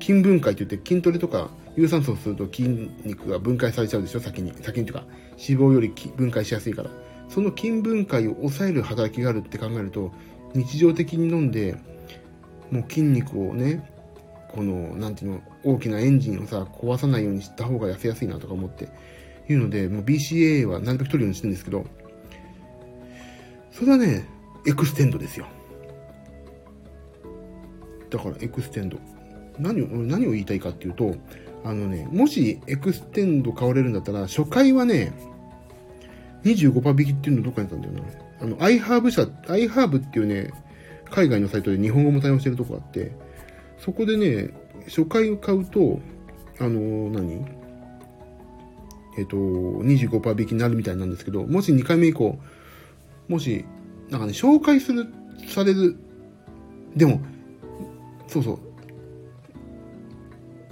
筋分解って言って筋トレとか有酸素をすると筋肉が分解されちゃうでしょ、先に。先にというか、脂肪より分解しやすいから。その筋分解を抑える働きがあるって考えると、日常的に飲んで、もう筋肉をね、この、なんていうの、大きなエンジンをさ、壊さないようにした方が痩せやすいなとか思って。いうので、もう ビーシーエーエー はなるべく取るようにしてるんですけど、それはね、エクステンドですよ。だからエクステンド。何を、何を言いたいかっていうと、あのね、もしエクステンド買われるんだったら、初回はね、にじゅうごパーセント 引きっていうのどっかにあったんだよな。あの、iHerb 社、iHerb っていうね、海外のサイトで日本語も対応してるとこあって、そこでね、初回を買うと、あの、何えっと、にじゅうごパーセント 引きになるみたいなんですけど、もしにかいめ以降、もし、なんかね、紹介する、される、でも、そうそう、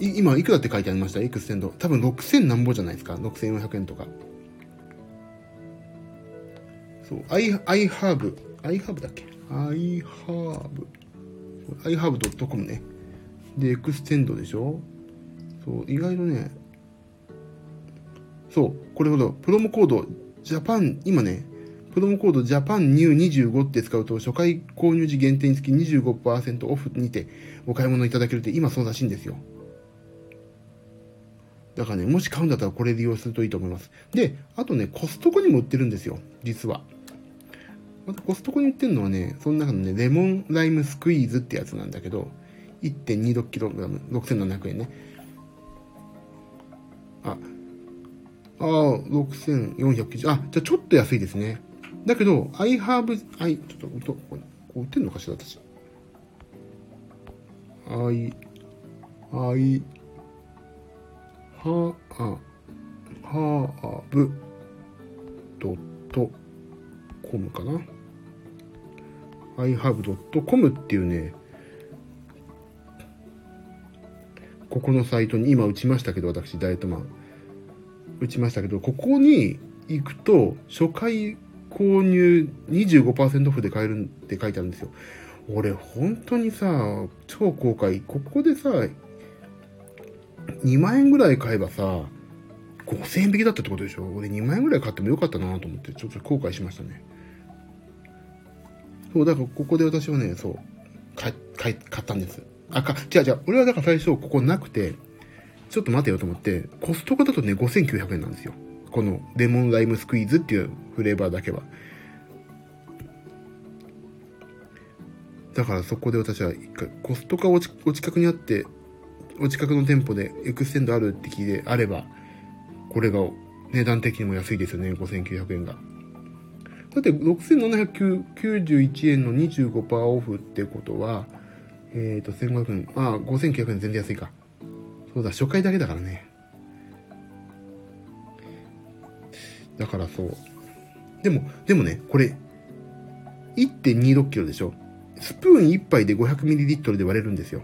今いくらって書いてありました？エクステンド。多分ろくせん何ぼじゃないですか。ろくせんよんひゃくえんとか。そう、iHerb。iHerb だっけ ?iHerb。iHerb ドットコム ね。で、エクステンドでしょ？そう、意外とね、そう、これほど、プロモコード、ジャパン、今ね、プロモコードジャパンニューにじゅうごって使うと初回購入時限定につき にじゅうごパーセント オフにてお買い物いただけるって今そうらしいんですよ。だからね、もし買うんだったらこれ利用するといいと思います。で、あとね、コストコにも売ってるんですよ、実は。またコストコに売ってるのはね、その中のね、レモンライムスクイーズってやつなんだけど、いってんにろくキログラム、ろくせんななひゃくえんね。あ、あー、ろくせんよんひゃくきゅうじゅう、あ、じゃあちょっと安いですね。だけど、iHerb、i、ちょっと、ここ売ってんのかしら、私。i、i、は、あ、は、ぶ、ドット、コムかな。iHerb ドットコム っていうね、ここのサイトに、今打ちましたけど、私、ダイエットマン。打ちましたけど、ここに行くと、初回、購入 にじゅうごパーセント オフで買えるって書いてあるんですよ。俺本当にさ、超後悔。ここでさ、にまんえんぐらい買えばさ、ごせんえん引きだったってことでしょ。俺にまんえんぐらい買ってもよかったなと思って、ちょっと後悔しましたね。そう、だからここで私はね、そう、買、買、買ったんです。あ、か、違う違う。俺はだから最初ここなくて、ちょっと待てよと思って、コストコだとね、ごせんきゅうひゃくえんなんですよ。このレモンライムスクイーズっていうフレーバーだけは。だからそこで私は一回コストコがお近くにあって、お近くの店舗でエクステンドあるって聞いてあれば、これが値段的にも安いですよね。ごせんきゅうひゃくえんがだってろくせんななひゃくきゅうじゅういちえんの にじゅうごパーセント オフってことは、えっとせんごひゃくえん、ああごせんきゅうひゃくえん、全然安いか。そうだ、初回だけだからね。だからそう。でも、でもね、これ、いってんにろくキロでしょ。スプーンいっぱいで ごひゃくミリリットル で割れるんですよ。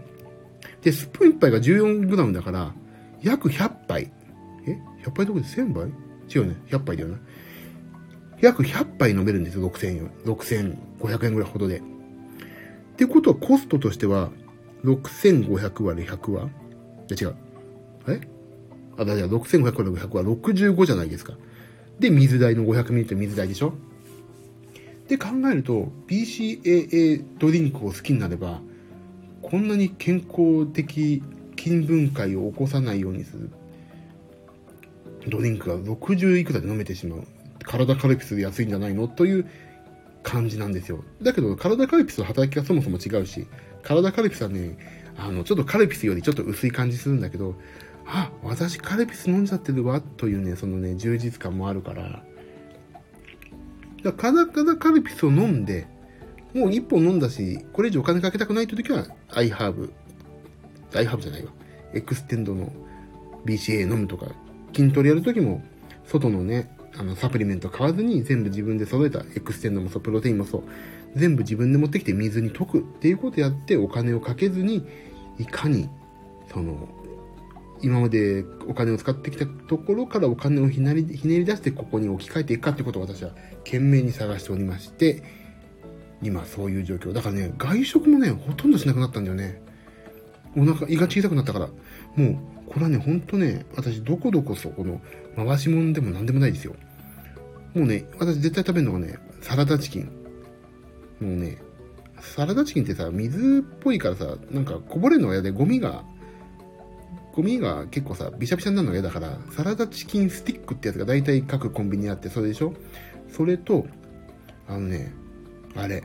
で、スプーンいっぱいが じゅうよんグラム だから、約ひゃっぱい。え ?ひゃっ 杯どこで ?せん 杯違うね。ひゃっぱいだよな。約ひゃっぱい飲めるんですよ。ろくせんえん。ろくせんごひゃくえんぐらいほどで。ってことは、コストとしては、ろくせんごひゃくわるひゃくは、いや違う。えあ、だからろくせんごひゃくわるひゃくはろくじゅうごじゃないですか。で、水代の ごひゃくミリリットル 水代でしょ。で、考えると、ビーシーエーエー ドリンクを好きになれば、こんなに健康的筋分解を起こさないようにするドリンクがろくじゅういくらで飲めてしまう。体カルピス安いんじゃないのという感じなんですよ。だけど、体カルピスの働きがそもそも違うし、体カルピスはね、あの、ちょっとカルピスよりちょっと薄い感じするんだけど、あ、私カルピス飲んじゃってるわというね、そのね、充実感もあるから。だから、体カルピスを飲んで、もう一本飲んだし、これ以上お金かけたくないという時は、iHerb、iHerb じゃないわ。エクステンドの ビーシーエー 飲むとか、筋トレやる時も、外のね、あの、サプリメント買わずに全部自分で揃えた、エクステンドもそう、プロテインもそう、全部自分で持ってきて水に溶くっていうことやって、お金をかけずに、いかに、その、今までお金を使ってきたところからお金をひねり出してここに置き換えていくかってことを私は懸命に探しておりまして、今そういう状況だからね、外食もねほとんどしなくなったんだよね。お腹、胃が小さくなったから。もうこれはね、ほんとね、私どこどこそこの回し物でも何でもないですよ。もうね、私絶対食べるのがね、サラダチキン。もうね、サラダチキンってさ、水っぽいからさ、なんかこぼれるのが嫌で、ゴミがゴミが結構さ、びしゃびしゃになるのが嫌だから、サラダチキンスティックってやつが大体各コンビニにあって、それでしょ？それと、あのね、あれ、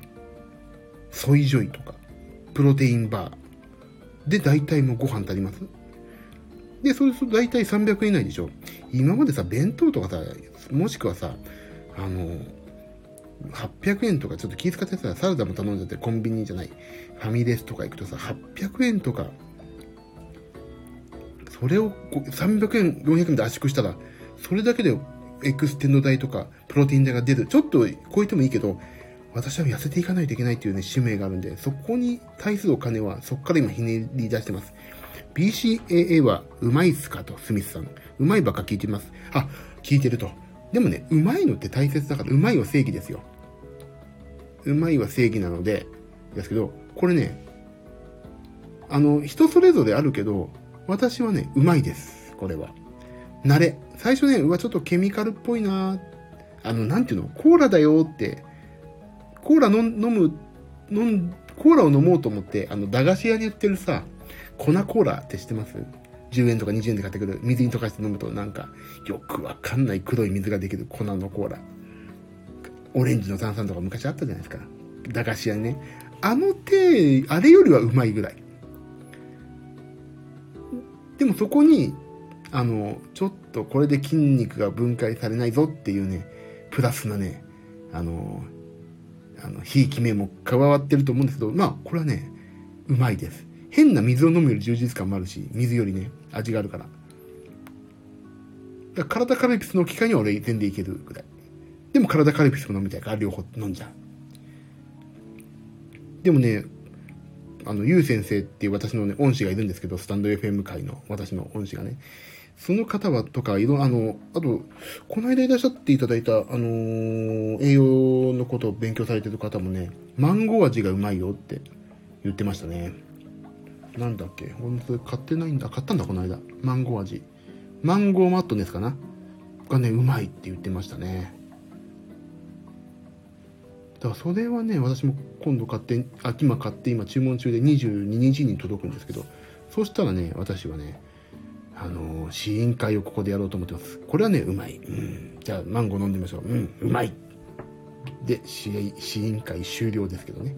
ソイジョイとか、プロテインバー。で、大体もうご飯足ります?で、それと大体さんびゃくえん以内でしょ？今までさ、弁当とかさ、もしくはさ、あの、はっぴゃくえんとかちょっと気遣ってさ、サラダも頼んじゃって、コンビニじゃない、ファミレスとか行くとさ、はっぴゃくえんとか、それをさんびゃくえん、よんひゃくえんで圧縮したら、それだけでエクステンド代とかプロテイン代が出る。ちょっと超えてもいいけど、私は痩せていかないといけないっていうね、使命があるんで、そこに対するお金はそこから今ひねり出してます。ピーシーエーエー はうまいっすかと、スミスさん。うまいばっか聞いてます。あ、聞いてると。でもね、うまいのって大切だから、うまいは正義ですよ。うまいは正義なので、ですけど、これね、あの、人それぞれあるけど、私はね、うまいです。これは。慣れ。最初ね、うわ、ちょっとケミカルっぽいな、あの、なんていうの、コーラだよって、コーラの飲む、飲ん、コーラを飲もうと思って、あの、駄菓子屋に売ってるさ、粉コーラって知ってます？じゅうえんとかにじゅうえんで買ってくる、水に溶かして飲むとなんか、よくわかんない黒い水ができる粉のコーラ。オレンジの炭酸とか昔あったじゃないですか。駄菓子屋にね。あの手、あれよりはうまいぐらい。でもそこに、あの、ちょっとこれで筋肉が分解されないぞっていうね、プラスなね、あの、あの、ひいき目も加わってると思うんですけど、まあ、これはね、うまいです。変な水を飲むより充実感もあるし、水よりね、味があるから。だから体カルピスの機会には俺全然いけるぐらい。でも体カルピスも飲みたいから、両方飲んじゃう。でもね、あの、ゆう先生っていう私のね、恩師がいるんですけど、スタンド エフエム 界の私の恩師がね、その方は、とか、いろ、あの、あと、この間いらっしゃっていただいた、あのー、栄養のことを勉強されてる方もね、マンゴー味がうまいよって言ってましたね。なんだっけ、ほんと買ってないんだ。買ったんだ、この間。マンゴー味。マンゴーマットネスかながね、うまいって言ってましたね。だからそれはね、私も今度買って、あ、今買って、今注文中でにじゅうににちに届くんですけど、そうしたらね、私はね、あのー、試飲会をここでやろうと思ってます。これはね、うまい。うん。じゃあ、マンゴー飲んでみましょう。うん、うまい。で、試飲会終了ですけどね。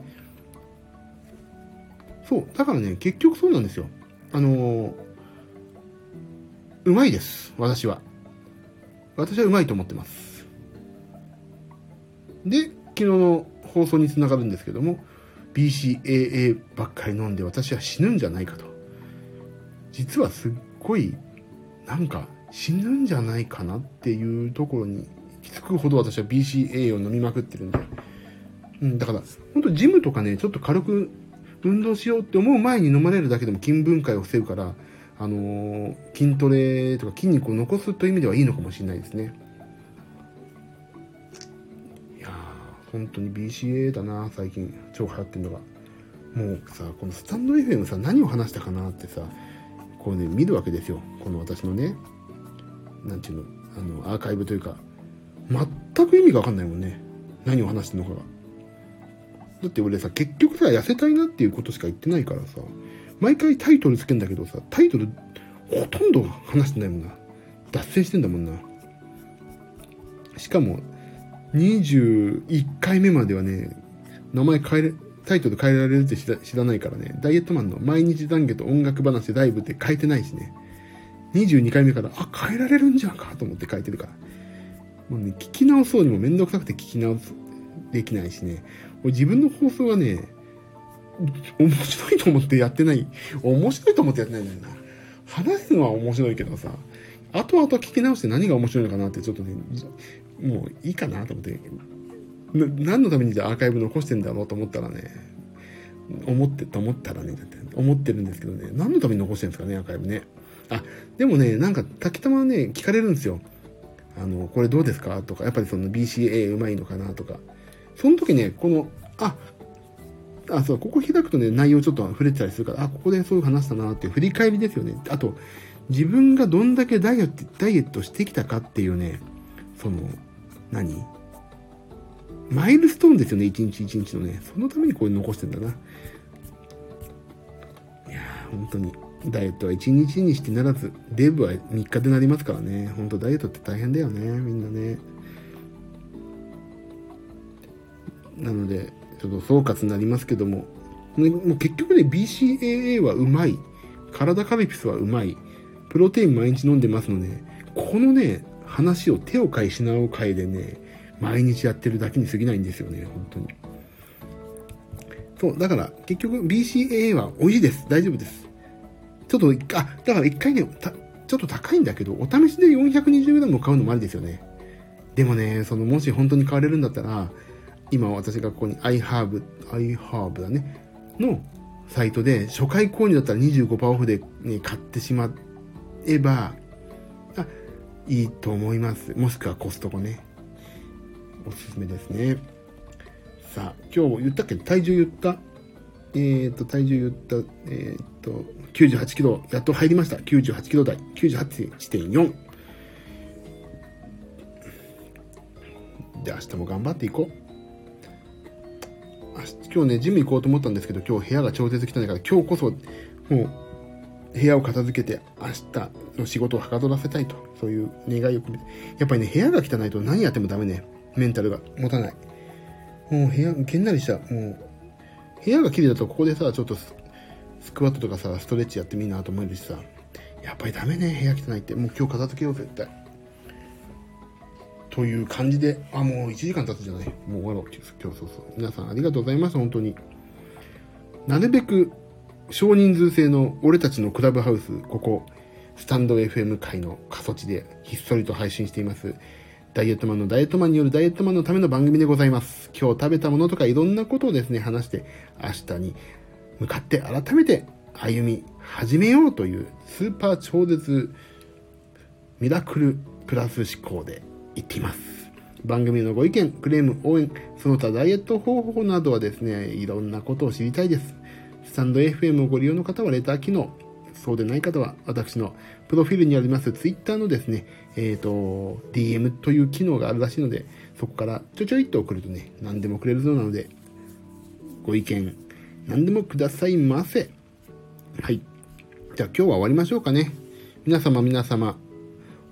そう。だからね、結局そうなんですよ。あのー、うまいです。私は。私はうまいと思ってます。で、昨日の放送につながるんですけども、ビーシーエーエー ばっかり飲んで私は死ぬんじゃないかと。実はすっごい、なんか死ぬんじゃないかなっていうところにきつくほど私は ビーシーエーエー を飲みまくってるんで。うん、だから、ほんとジムとかね、ちょっと軽く、運動しようって思う前に飲まれるだけでも筋分解を防ぐから、あのー、筋トレとか筋肉を残すという意味ではいいのかもしれないですね。いやー、本当に ビーシーエー だな、最近。超流行ってるのが。もうさ、このスタンド エフエム さ、何を話したかなってさ、こうね、見るわけですよ。この私のね、なんていうの、あの、アーカイブというか、全く意味がわかんないもんね。何を話してるのかが。だって俺さ、結局さ、痩せたいなっていうことしか言ってないからさ、毎回タイトルつけんだけどさ、タイトルほとんど話してないもんな。脱線してんだもんな。しかも、にじゅういっかいめまではね、名前変えれ、タイトル変えられるって知ら、知らないからね、ダイエットマンの毎日懺悔と音楽話ライブって変えてないしね、にじゅうにかいめから、あ、変えられるんじゃんかと思って変えてるから。もうね、聞き直そうにもめんどくさくて聞き直す、できないしね、自分の放送はね、面白いと思ってやってない。面白いと思ってやってないんだよな。話すのは面白いけどさ、後々聞き直して何が面白いのかなってちょっとね、もういいかなと思って、何のためにじゃあアーカイブ残してんだろうと思ったらね、思って、と思ったらね、だって思ってるんですけどね、何のために残してるんですかね、アーカイブね。あ、でもね、なんか、滝玉はね、聞かれるんですよ。あの、これどうですかとか、やっぱりその ビーシーエー うまいのかなとか。その時ね、この、あ、あ、そう、ここ開くとね、内容ちょっと触れてたりするから、あ、ここでそういう話したなっていう振り返りですよね。あと、自分がどんだけダイエット、ダイエットしてきたかっていうね、その、何？マイルストーンですよね、一日一日のね。そのためにこれ残してんだな。いやー、本当に。ダイエットは一日にしてならず、デブはみっかでなりますからね。本当ダイエットって大変だよね、みんなね。なので、ちょっと総括になりますけども、もう結局ね、ビーシーエーエー はうまい。体カルピスはうまい。プロテイン毎日飲んでますので、このね、話を手を変え品を変えでね、毎日やってるだけに過ぎないんですよね、本当に。そう、だから、結局 ビーシーエーエー は美味しいです。大丈夫です。ちょっと、あ、だから一回ね、たちょっと高いんだけど、お試しで よんひゃくにじゅうグラム も買うのもありですよね。でもね、その、もし本当に買われるんだったら、今私がここに iHerb、iHerb だね。の、サイトで初回購入だったら にじゅうごパーセント オフで、ね、買ってしまえばあいいと思います。もしくはコストコね、おすすめですね。さあ今日言ったっけ、体重言ったえー、と体重言った、えー、ときゅうじゅうはちキロやっと入りました。きゅうじゅうはちキロ台 きゅうじゅうはちてんよん で明日も頑張っていこう。今日ねジム行こうと思ったんですけど、今日部屋が調節きたんだから今日こそもう部屋を片付けて明日の仕事をはかどらせたいと、そういう願いを込めて。やっぱりね部屋が汚いと何やってもダメね、メンタルが持たない。もう部屋けんなりした。もう部屋が綺麗だとここでさちょっと ス, スクワットとかさストレッチやってみんなと思えるしさ、やっぱりダメね部屋汚いって。もう今日片付けよう絶対という感じで、あ、もういちじかん経つじゃない、もう終わろう今日。そうそう、皆さんありがとうございます。本当になるべく少人数制の俺たちのクラブハウス、ここスタンド エフエム 界の過疎地でひっそりと配信しています、ダイエットマンのダイエットマンによるダイエットマンのための番組でございます。今日食べたものとかいろんなことをですね話して、明日に向かって改めて歩み始めようというスーパー超絶ミラクルプラス思考で言っています。番組のご意見、クレーム、応援、その他ダイエット方法などはですね、いろんなことを知りたいです。スタンド エフエム をご利用の方はレター機能、そうでない方は私のプロフィールにありますツイッターのですね、えーと、ディーエム という機能があるらしいので、そこからちょちょいっと送るとね、何でもくれるそうなので、ご意見、何でもくださいませ。はい。じゃあ今日は終わりましょうかね。皆様皆様。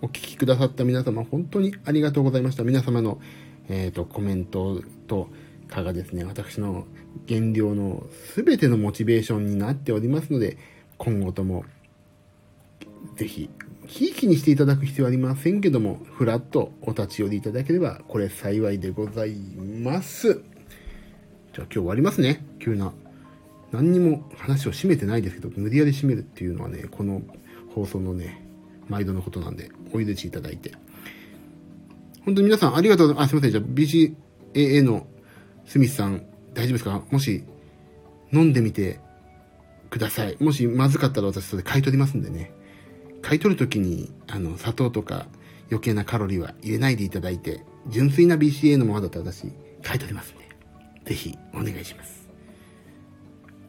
お聞きくださった皆様本当にありがとうございました。皆様の、えー、とコメントとかがですね私の減量の全てのモチベーションになっておりますので、今後ともぜひひいきにしていただく必要はありませんけども、フラッとお立ち寄りいただければこれ幸いでございます。じゃあ今日終わりますね。急な何にも話を締めてないですけど無理やり締めるっていうのはねこの放送のね毎度のことなんでお許しいただいて、本当に皆さんありがとう。あ、すみません。じゃあ ビーシーエーエー のスミスさん大丈夫ですか？もし飲んでみてください。もしまずかったら私それ買い取りますんでね。買い取るときにあの砂糖とか余計なカロリーは入れないでいただいて、純粋な ビーシーエーエー のものだったら私買い取りますんで、ぜひお願いします。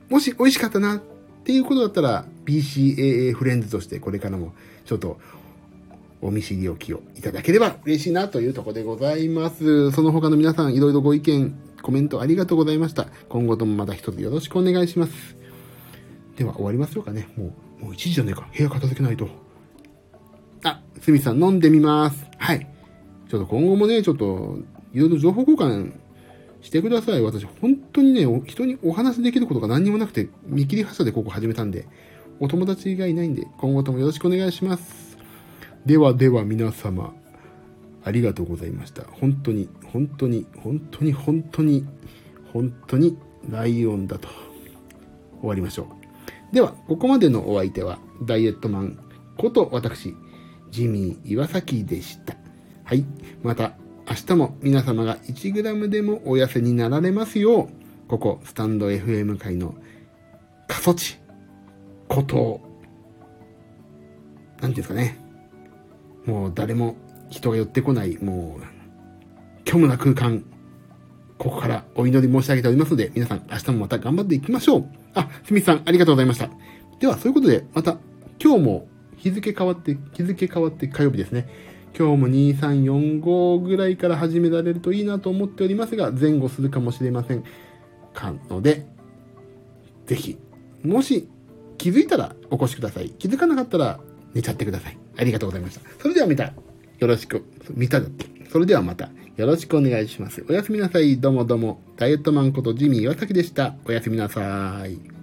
もし美味しかったなっていうことだったら ビーシーエーエー フレンズとしてこれからもちょっとお見知りおきをいただければ嬉しいなというところでございます。その他の皆さんいろいろご意見コメントありがとうございました。今後ともまた一つよろしくお願いします。では終わりましょうかね。もうもういちじじゃねえか、部屋片付けないと。あ、すみさん飲んでみます。はい、ちょっと今後もねちょっといろいろ情報交換してください。私本当にね人にお話できることが何にもなくて見切り発車でここ始めたんで、お友達がいないんで今後ともよろしくお願いします。ではでは皆様ありがとうございました。本当に本当に本当に本当に本当にライオンだと終わりましょう。ではここまでのお相手はダイエットマンこと私ジミー岩崎でした。はい、また明日も皆様が いちグラム でもお痩せになられますよう、ここスタンド エフエム 界の過疎地ことなんていうんですかね、もう誰も人が寄ってこないもう虚無な空間、ここからお祈り申し上げておりますので、皆さん明日もまた頑張っていきましょう。あ、すみさんありがとうございました。ではそういうことでまた今日も日付変わって日付変わって火曜日ですね。今日もにさんよんごぐらいから始められるといいなと思っておりますが、前後するかもしれませんので、ぜひもし気づいたらお越しください。気づかなかったら寝ちゃってください。ありがとうございました。それではまたよろしく見ただってそれではまたよろしくお願いします。おやすみなさい。どうもどうもダイエットマンことジミー岩崎でした。おやすみなさい。